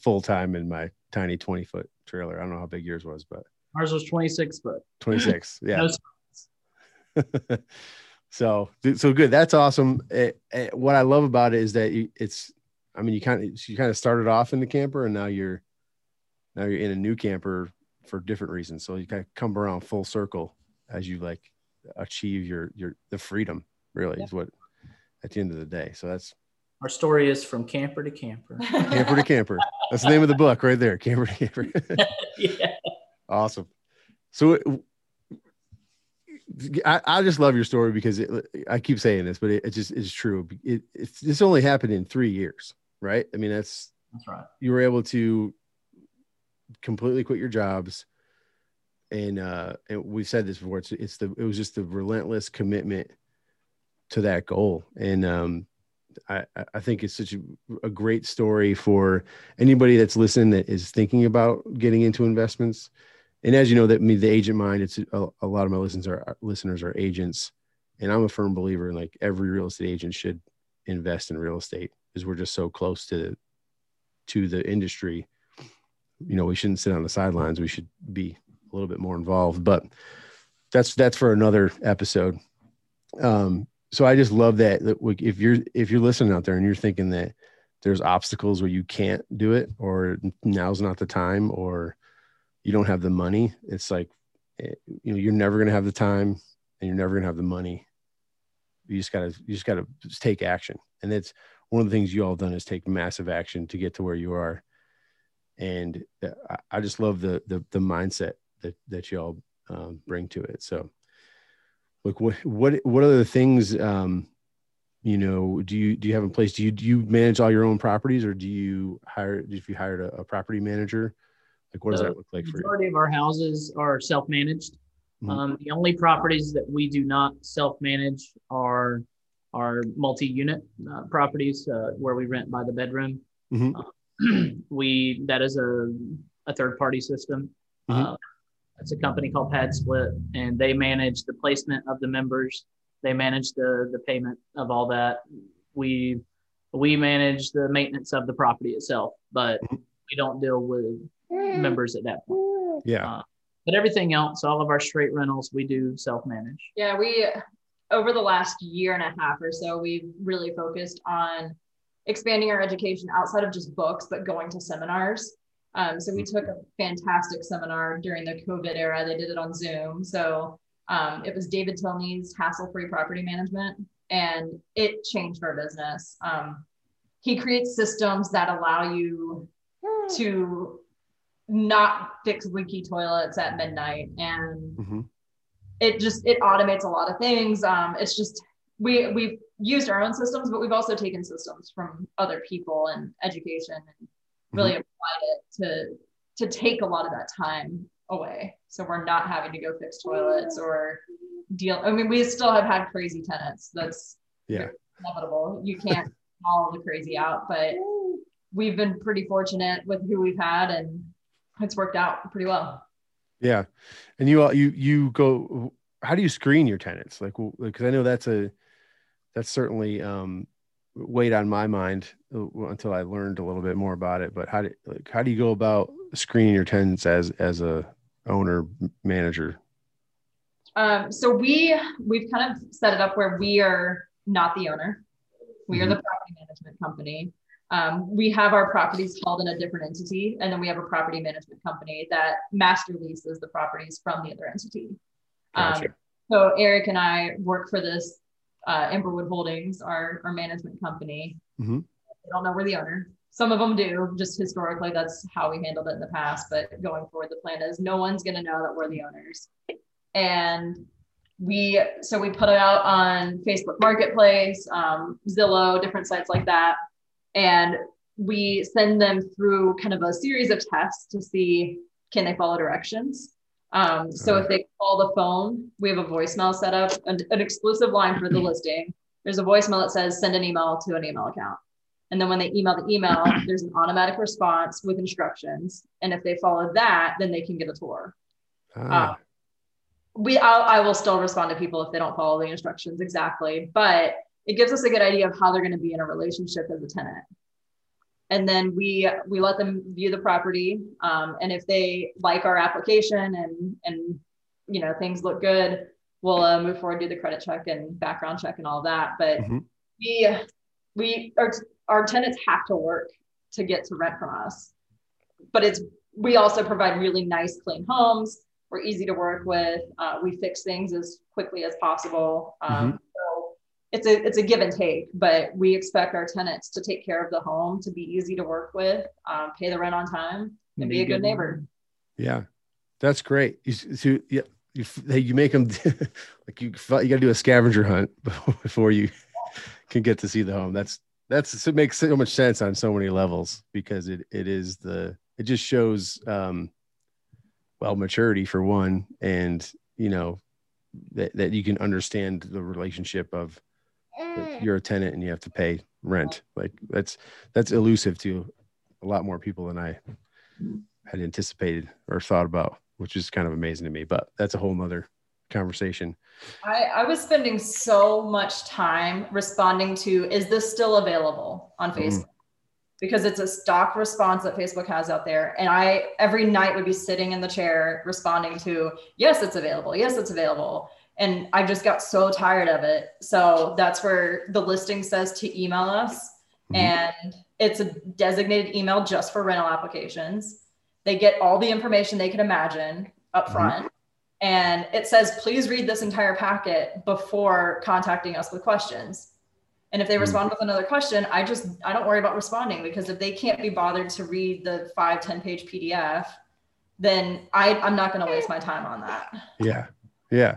full time in my tiny 20-foot trailer. I don't know how big yours was, but ours was 26 foot. 26. Yeah. So good. That's awesome. What I love about it is that you kind of started off in the camper, and now you're in a new camper for different reasons. So you kind of come around full circle as you like achieve the freedom, really, is what at the end of the day. So that's our story, is from camper to camper. Camper to camper. That's the name of the book right there. Camper to camper. Yeah. Awesome. So I just love your story, because I keep saying this, but it just is true. It's only happened in 3 years, right? I mean, that's right. You were able to completely quit your jobs. And we've said this before, it was just the relentless commitment to that goal. And I think it's such a great story for anybody that's listening that is thinking about getting into investments. And as you know, the Agent Mind, it's a lot of my listeners are agents, and I'm a firm believer in like every real estate agent should invest in real estate, because we're just so close to the industry. We shouldn't sit on the sidelines. We should be a little bit more involved, but that's for another episode. So I just love that if you're listening out there and you're thinking that there's obstacles where you can't do it, or now's not the time, or you don't have the money, it's like, you're never going to have the time and you're never going to have the money. You just gotta just take action. And that's one of the things you all have done, is take massive action to get to where you are. And I just love the mindset that you all bring to it. So look, what other things, do you have in place? Do you manage all your own properties, or if you hired a property manager, like what does that look like for you? The majority of our houses are self-managed. Mm-hmm. The only properties that we do not self-manage are multi-unit properties where we rent by the bedroom. Mm-hmm. That is a third-party system. Mm-hmm. It's a company called Pad Split, and they manage the placement of the members. They manage the payment of all that. We manage the maintenance of the property itself, but we don't deal with members at that point. Yeah. But everything else, all of our straight rentals, we do self-manage. Yeah. We, over the last year and a half or so, we've really focused on expanding our education outside of just books, but going to seminars. So we took a fantastic seminar during the COVID era. They did it on Zoom. So it was David Tilney's Hassle-Free Property Management, and it changed our business. he creates systems that allow you to not fix leaky toilets at midnight. And it automates a lot of things. It's just, we've used our own systems, but we've also taken systems from other people and education and really applied it to take a lot of that time away. So we're not having to go fix toilets or deal. I mean, we still have had crazy tenants. That's inevitable. You can't call the crazy out, but we've been pretty fortunate with who we've had, and it's worked out pretty well. Yeah. And you go, how do you screen your tenants? Like, cause I know that's certainly weighed on my mind until I learned a little bit more about it, but how do you go about screening your tenants as a owner manager? So we've kind of set it up where we are not the owner. We are the property management company. We have our properties held in a different entity, and then we have a property management company that master leases the properties from the other entity. Gotcha. So Eric and I work for this Amberwood Holdings, our management company. They don't know we're the owner. Some of them do, just historically, that's how we handled it in the past. But going forward, the plan is no one's going to know that we're the owners. And we put it out on Facebook Marketplace, Zillow, different sites like that. And we send them through kind of a series of tests to see, can they follow directions? So if they call the phone, we have a voicemail set up, an exclusive line for the listing. There's a voicemail that says, send an email to an email account. And then when they email the email, there's an automatic response with instructions. And if they follow that, then they can get a tour. I will still respond to people if they don't follow the instructions exactly, but it gives us a good idea of how they're going to be in a relationship as a tenant. And then we let them view the property. And if they like our application and you know, things look good, we'll move forward, do the credit check and background check and all that. But our tenants have to work to get to rent from us, but we also provide really nice, clean homes. We're easy to work with. We fix things as quickly as possible. It's a give and take, but we expect our tenants to take care of the home, to be easy to work with, pay the rent on time, and be a good neighbor. Yeah, that's great. You make them like you got to do a scavenger hunt before you can get to see the home. It makes so much sense on so many levels, because it just shows maturity for one, and you know that you can understand the relationship of. You're a tenant and you have to pay rent. Like that's elusive to a lot more people than I had anticipated or thought about, which is kind of amazing to me, but that's a whole nother conversation. I was spending so much time responding to, is this still available on Facebook? Because it's a stock response that Facebook has out there. And I, every night would be sitting in the chair responding to, yes, it's available. Yes, it's available. And I just got so tired of it. So that's where the listing says to email us. And it's a designated email just for rental applications. They get all the information they can imagine up front. And it says, please read this entire packet before contacting us with questions. And if they respond with another question, I don't worry about responding, because if they can't be bothered to read the 5-10 page PDF, then I'm not going to waste my time on that. Yeah. Yeah.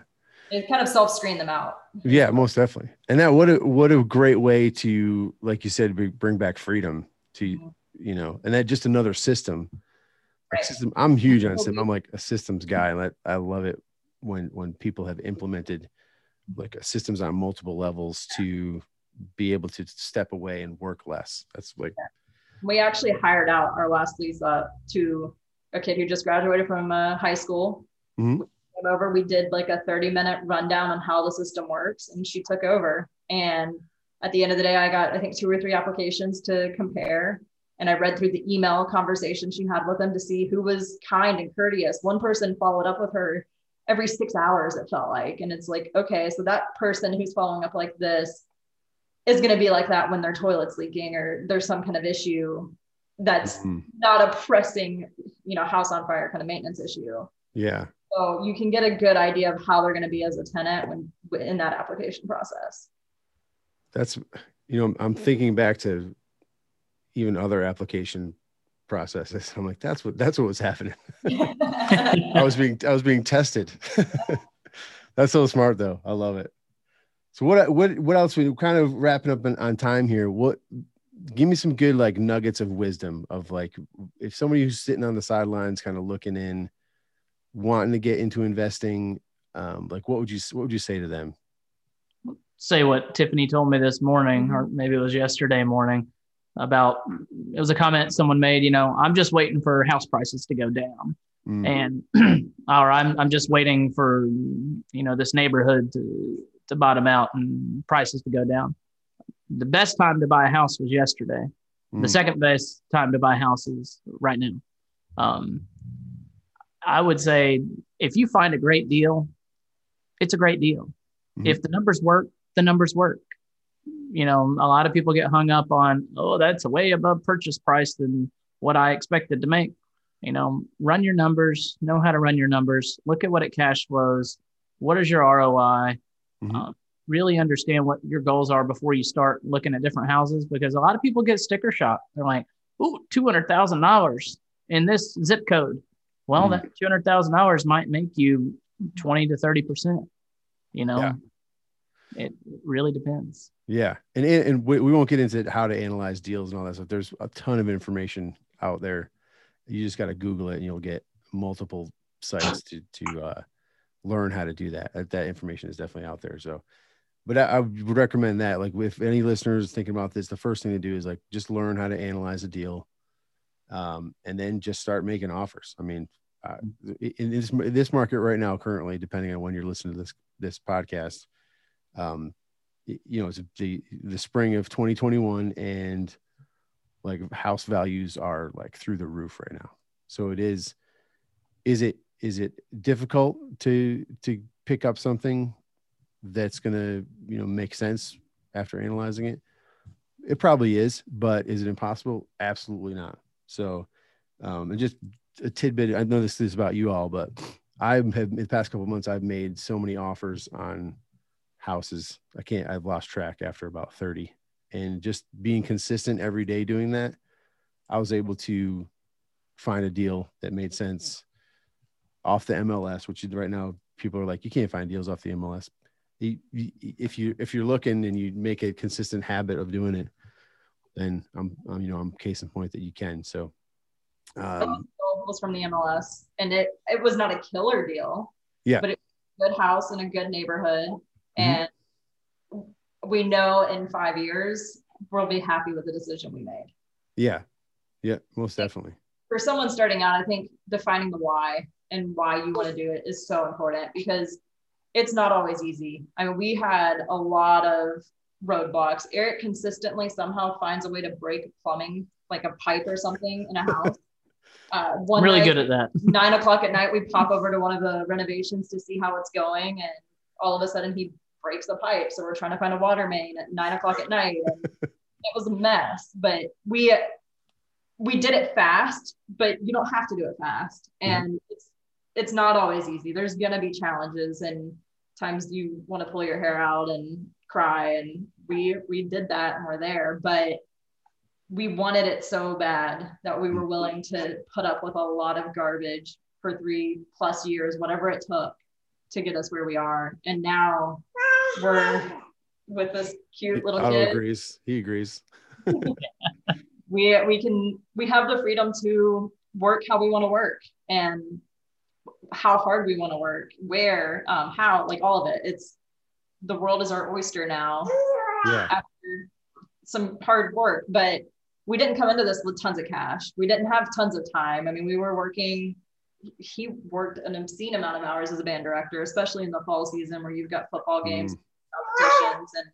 It kind of self-screened them out. Yeah, most definitely. And that what a great way to, like you said, bring back freedom to, you know, and that just another system. Right. I'm huge on system. I'm like a systems guy. And I love it when people have implemented like systems on multiple levels to be able to step away and work less. That's like, we actually hired out our last lease up to a kid who just graduated from high school. Over, we did like a 30-minute rundown on how the system works, and she took over. And at the end of the day, I got, I think, 2 or 3 applications to compare. And I read through the email conversation she had with them to see who was kind and courteous. One person followed up with her every 6 hours, it felt like. And it's like, okay, so that person who's following up like this is going to be like that when their toilet's leaking or there's some kind of issue that's not a pressing, you know, house on fire kind of maintenance issue. Yeah. So you can get a good idea of how they're going to be as a tenant when in that application process. That's, you know, I'm thinking back to even other application processes. I'm like, that's what was happening. I was being tested. That's so smart though. I love it. So what else? We're kind of wrapping up on time here. Give me some good like nuggets of wisdom of like, if somebody who's sitting on the sidelines kind of looking in, wanting to get into investing, like what would you say to them? Say what Tiffany told me this morning, or maybe it was yesterday morning, about, it was a comment someone made, you know, I'm just waiting for house prices to go down. Mm. And or I'm just waiting for, you know, this neighborhood to bottom out and prices to go down. The best time to buy a house was yesterday. Mm. The second best time to buy a house is right now. I would say if you find a great deal, it's a great deal. Mm. If the numbers work, the numbers work. You know, a lot of people get hung up on, oh, that's way above purchase price than what I expected to make. You know, run your numbers, know how to run your numbers, look at what it cash flows, what is your ROI, mm-hmm. Really understand what your goals are before you start looking at different houses, because a lot of people get sticker shock. They're like, ooh, $200,000 in this zip code. Well, mm-hmm. that $200,000 might make you 20 to 30%, you know. Yeah. It really depends. Yeah. And we won't get into how to analyze deals and all that stuff. There's a ton of information out there. You just got to Google it and you'll get multiple sites to learn how to do that. That information is definitely out there. So, but I would recommend that, like, if any listeners thinking about this, the first thing to do is like, just learn how to analyze a deal. And then just start making offers. I mean, in this market right now, currently, depending on when you're listening to this podcast, you know, it's the spring of 2021, and like house values are like through the roof right now. So it is it difficult to pick up something that's going to, you know, make sense after analyzing it? It probably is, but is it impossible? Absolutely not. So, and just a tidbit, I know this is about you all, but I have, in the past couple of months, I've made so many offers on houses. I've lost track after about 30, and just being consistent every day doing that, I was able to find a deal that made sense off the MLS, which right now people are like, you can't find deals off the MLS. If you're looking and you make a consistent habit of doing it, then I'm case in point that you can. So it was from the MLS, and it was not a killer deal. Yeah, but it was a good house in a good neighborhood. And we know in 5 years, we'll be happy with the decision we made. Yeah. Yeah, most definitely. For someone starting out, I think defining the why and why you want to do it is so important, because it's not always easy. I mean, we had a lot of roadblocks. Eric consistently somehow finds a way to break plumbing, like a pipe or something in a house. One really night, good at that. 9 o'clock at night, we pop over to one of the renovations to see how it's going. And all of a sudden he breaks the pipe. So we're trying to find a water main at 9 o'clock at night. And it was a mess, but we did it fast, but you don't have to do it fast. And it's not always easy. There's going to be challenges, and times you want to pull your hair out and cry. And we did that, and we're there, but we wanted it so bad that we were willing to put up with a lot of garbage for 3+ years, whatever it took to get us where we are. And now we're with this cute little kid. Otto agrees. He agrees. We have the freedom to work how we want to work, and how hard we want to work, where, how, like all of it. It's, the world is our oyster now. Yeah. After some hard work, but we didn't come into this with tons of cash. We didn't have tons of time. I mean, we were working. He worked an obscene amount of hours as a band director, especially in the fall season where you've got football games, competitions, and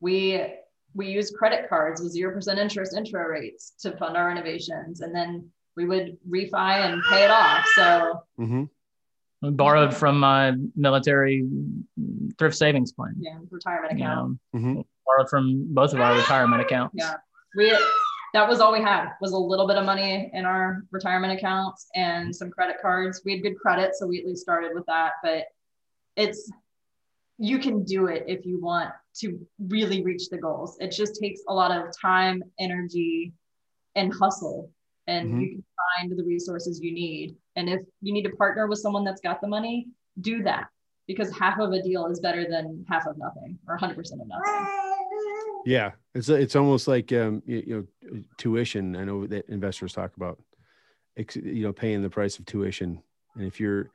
we used credit cards with 0% intro rates to fund our renovations, and then we would refi and pay it off. So I borrowed from my military thrift savings plan, retirement account. Borrowed from both of our retirement accounts. Yeah, that was all we had, was a little bit of money in our retirement accounts and some credit cards. We had good credit, so we at least started with that, but you can do it if you want to really reach the goals. It just takes a lot of time, energy, and hustle, and you can find the resources you need. And if you need to partner with someone that's got the money, do that, because half of a deal is better than half of nothing or 100% of nothing. Yeah. It's almost like, tuition. I know that investors talk about, paying the price of tuition. And if you're,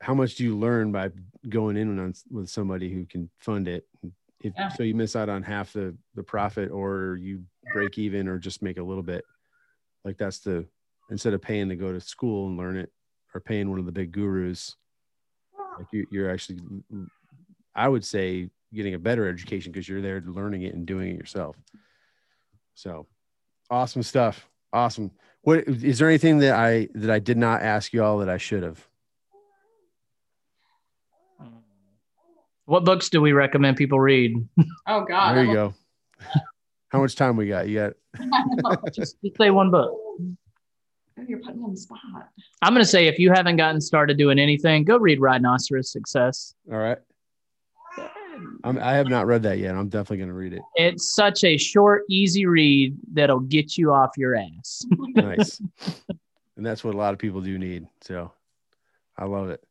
how much do you learn by going in on with somebody who can fund it? So you miss out on half the profit, or you break even, or just make a little bit. Like that's instead of paying to go to school and learn it, or paying one of the big gurus, like you're actually, I would say, getting a better education, because you're there learning it and doing it yourself. So awesome stuff. Awesome. What is there anything that I did not ask you all that I should have? What books do we recommend people read? Oh God. There you go. How much time we got? You got just say one book. Oh, you're putting me on the spot. I'm going to say, if you haven't gotten started doing anything, go read Rhinoceros Success. All right. I have not read that yet. I'm definitely going to read it. It's such a short, easy read that'll get you off your ass. Nice. And that's what a lot of people do need. So I love it.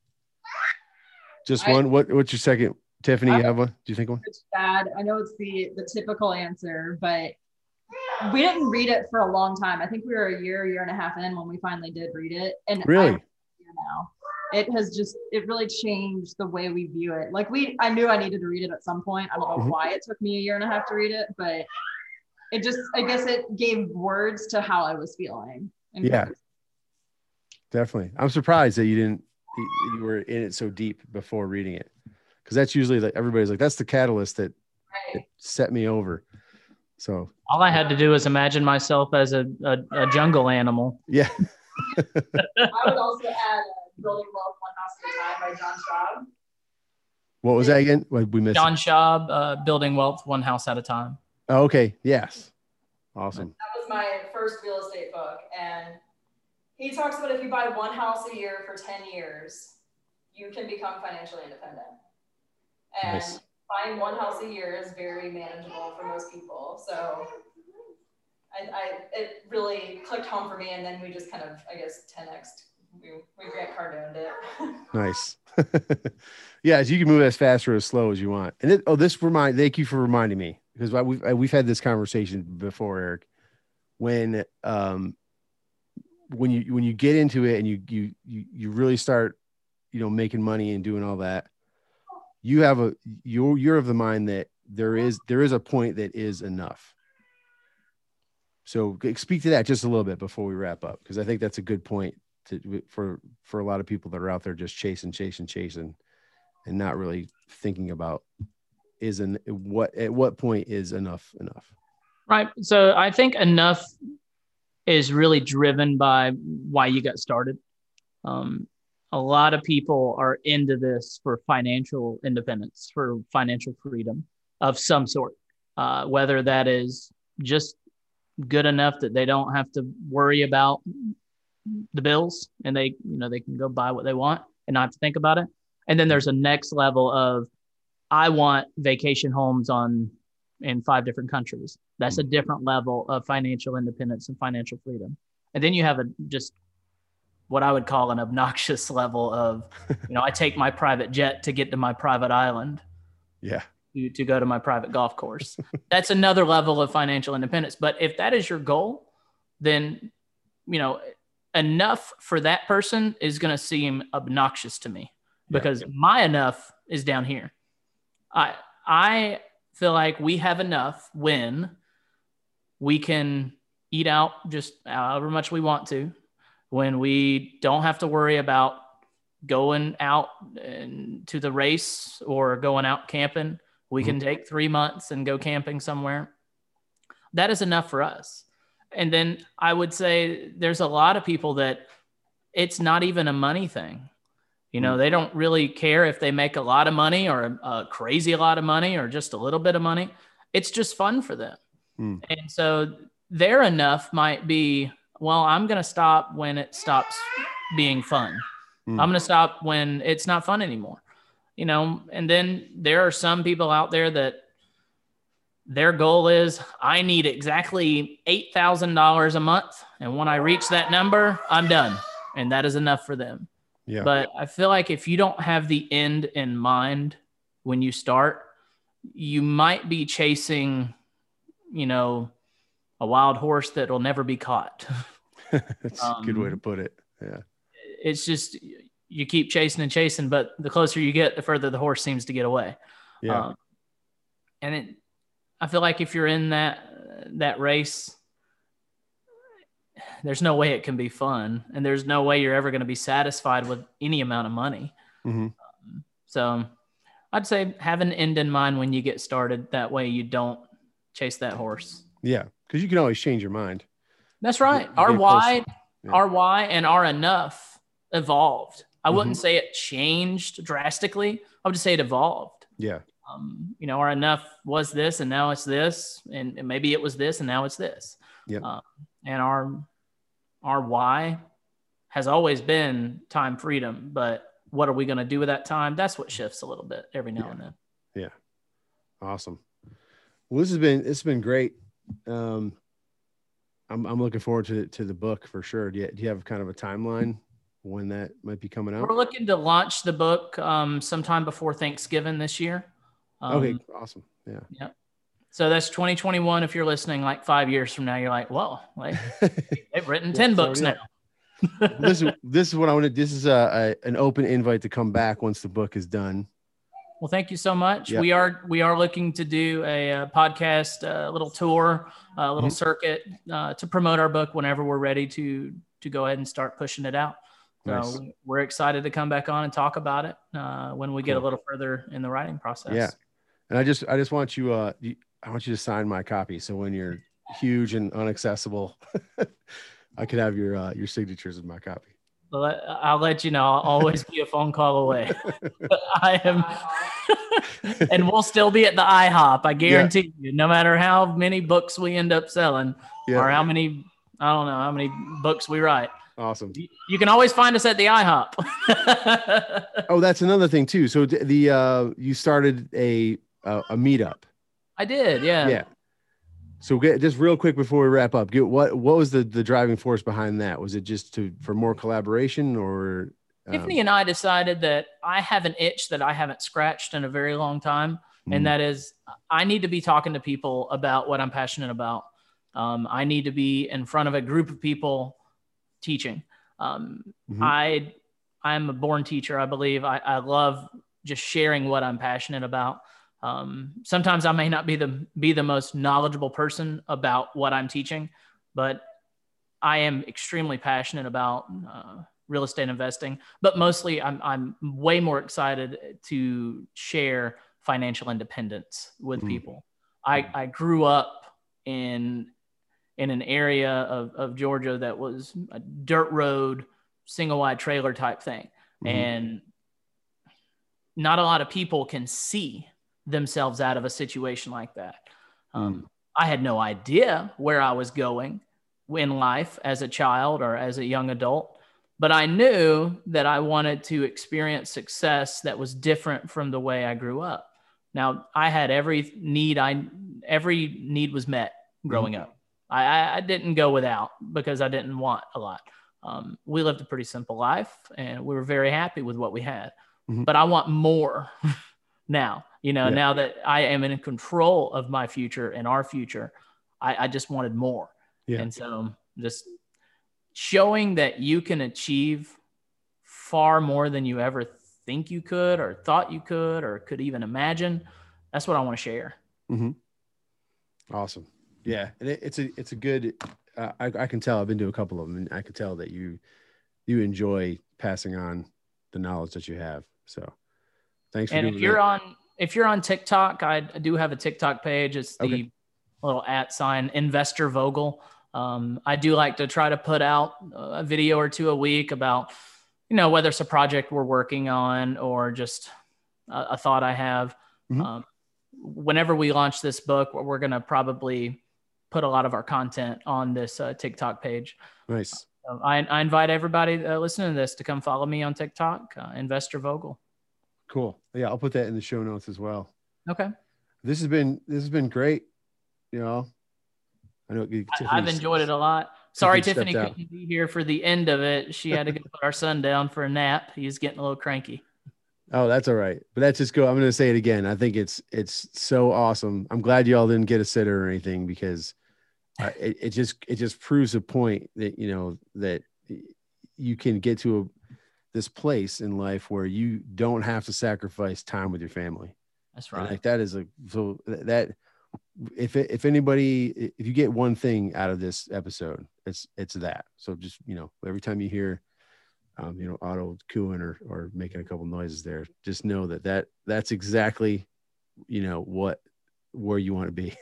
Just one. What's your second? Tiffany, you have one? Do you think one? It's bad. I know it's the typical answer, but we didn't read it for a long time. I think we were a year and a half in when we finally did read it. And really? It has just, it really changed the way we view it. Like I knew I needed to read it at some point. I don't know why it took me a year and a half to read it, but it just, I guess it gave words to how I was feeling. Yeah, definitely. I'm surprised that you were in it so deep before reading it. Cause that's usually like, everybody's like, that's the catalyst that, that set me over. So all I had to do was imagine myself as a jungle animal. Yeah. I would also add Building Wealth One House at a Time by John Schaub. What was that again? We missed John Schaub, Building Wealth One House at a Time. Oh, okay. Yes. Awesome. That was my first real estate book. And he talks about if you buy one house a year for 10 years, you can become financially independent. And nice. Buying one house a year is very manageable for most people. So it really clicked home for me. And then we just kind of, I guess, 10x'd. We Grant Cardoned it. Nice. Yeah, so you can move as fast or as slow as you want. And thank you for reminding me, because we've had this conversation before, Eric. When you get into it and you really start, making money and doing all that, you have you're of the mind that there is a point that is enough. So speak to that just a little bit before we wrap up, because I think that's a good point for a lot of people that are out there just chasing and not really thinking about at what point is enough. Right. So I think enough is really driven by why you got started. A lot of people are into this for financial independence, for financial freedom of some sort, whether that is just good enough that they don't have to worry about the bills and they, they can go buy what they want and not have to think about it. And then there's a next level of, I want vacation homes in 5 different countries. That's a different level of financial independence and financial freedom. And then you have just what I would call an obnoxious level of, I take my private jet to get to my private island. Yeah. To go to my private golf course. That's another level of financial independence. But if that is your goal, then, enough for that person is going to seem obnoxious to me, because my enough is down here. I feel like we have enough when we can eat out just however much we want to, when we don't have to worry about going out to the race or going out camping. We can take 3 months and go camping somewhere. That is enough for us. And then I would say there's a lot of people that it's not even a money thing. They don't really care if they make a lot of money or a crazy lot of money or just a little bit of money. It's just fun for them. And so their enough might be, well, I'm going to stop when it stops being fun. I'm going to stop when it's not fun anymore. And then there are some people out there that Their goal is I need exactly $8,000 a month. And when I reach that number, I'm done. And that is enough for them. Yeah. But I feel like if you don't have the end in mind when you start, you might be chasing, you know, a wild horse that will never be caught. That's a good way to put it. Yeah. It's just, you keep chasing and chasing, but the closer you get, the further the horse seems to get away. Yeah. And it, I feel like if you're in that race, there's no way it can be fun, and there's no way you're ever going to be satisfied with any amount of money. Mm-hmm. So I'd say have an end in mind when you get started. That way you don't chase that horse. Yeah. Because you can always change your mind. That's right. Our why, yeah. Our why and our enough evolved. I wouldn't say it changed drastically. I would just say it evolved. Yeah. You know, our enough was this, and now it's this, and maybe it was this, and now it's this. Yeah. And our why has always been time freedom, but what are we going to do with that time? That's what shifts a little bit every now and then. Yeah. Awesome. Well, it's been great. I'm looking forward to the book for sure. Do you have kind of a timeline when that might be coming out? We're looking to launch the book sometime before Thanksgiving this year. Okay. Awesome. Yeah. Yeah. So that's 2021. If you're listening, like 5 years from now, you're like, whoa, like, they've written 10 books now. This is what I want to, this is an open invite to come back once the book is done. Well, thank you so much. Yep. We are looking to do a podcast, a little tour, a little circuit to promote our book whenever we're ready to go ahead and start pushing it out. So nice. We're excited to come back on and talk about it when we get a little further in the writing process. Yeah. And I just want you, I want you to sign my copy. So when you're huge and inaccessible, I could have your signatures in my copy. Well, I'll let you know. I'll always be a phone call away. I am, and we'll still be at the IHOP. I guarantee you, no matter how many books we end up selling or how many, I don't know how many books we write. Awesome. You can always find us at the IHOP. Oh, that's another thing too. So the, you started a meetup. I did. Yeah. Yeah. So just real quick before we wrap up, what was the driving force behind that? Was it just for more collaboration or? Tiffany and I decided that I have an itch that I haven't scratched in a very long time. Mm-hmm. And that is, I need to be talking to people about what I'm passionate about. I need to be in front of a group of people teaching. I'm a born teacher. I believe I love just sharing what I'm passionate about. Sometimes I may not be the most knowledgeable person about what I'm teaching, but I am extremely passionate about real estate investing. But mostly, I'm way more excited to share financial independence with people. I grew up in an area of Georgia that was a dirt road, single wide trailer type thing, and not a lot of people can see themselves out of a situation like that. I had no idea where I was going in life as a child or as a young adult, but I knew that I wanted to experience success that was different from the way I grew up. Now, I had every need was met growing up. I didn't go without because I didn't want a lot. We lived a pretty simple life and we were very happy with what we had, but I want more now. You know, now that I am in control of my future and our future, I just wanted more. Yeah. And so just showing that you can achieve far more than you ever think you could or thought you could or could even imagine. That's what I want to share. Awesome. Yeah. And it's a good, I can tell I've been to a couple of them and I can tell that you enjoy passing on the knowledge that you have. So thanks for doing that. And if you're on TikTok, I do have a TikTok page. It's the little @ Investor Vogel. I do like to try to put out a video or two a week about, you know, whether it's a project we're working on or just a thought I have. Whenever we launch this book, we're going to probably put a lot of our content on this TikTok page. Nice. I invite everybody listening to this to come follow me on TikTok, Investor Vogel. Cool. Yeah. I'll put that in the show notes as well. Okay. This has been great. you know, I know I've enjoyed it a lot. Sorry, Tiffany couldn't be here for the end of it. She had to go put our son down for a nap. He was getting a little cranky. Oh, that's all right. But that's just cool. I'm going to say it again. I think it's so awesome. I'm glad y'all didn't get a sitter or anything, because it just proves a point that, you know, that you can get to this place in life where you don't have to sacrifice time with your family. That's right. And like that is if you get one thing out of this episode, it's that. So just, you know, every time you hear, you know, Otto cooing or making a couple noises there, just know that's exactly, you know, where you want to be.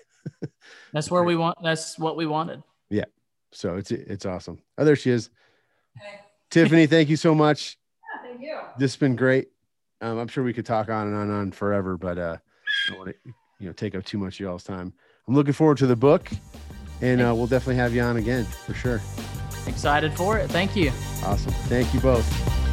That's where we want. That's what we wanted. Yeah. So it's awesome. Oh, there she is. Hey. Tiffany, thank you so much. Yeah, thank you. This has been great. I'm sure we could talk on and on forever, but I don't want to, you know, take up too much of y'all's time. I'm looking forward to the book, and we'll definitely have you on again for sure. Excited for it. Thank you. Awesome. Thank you both.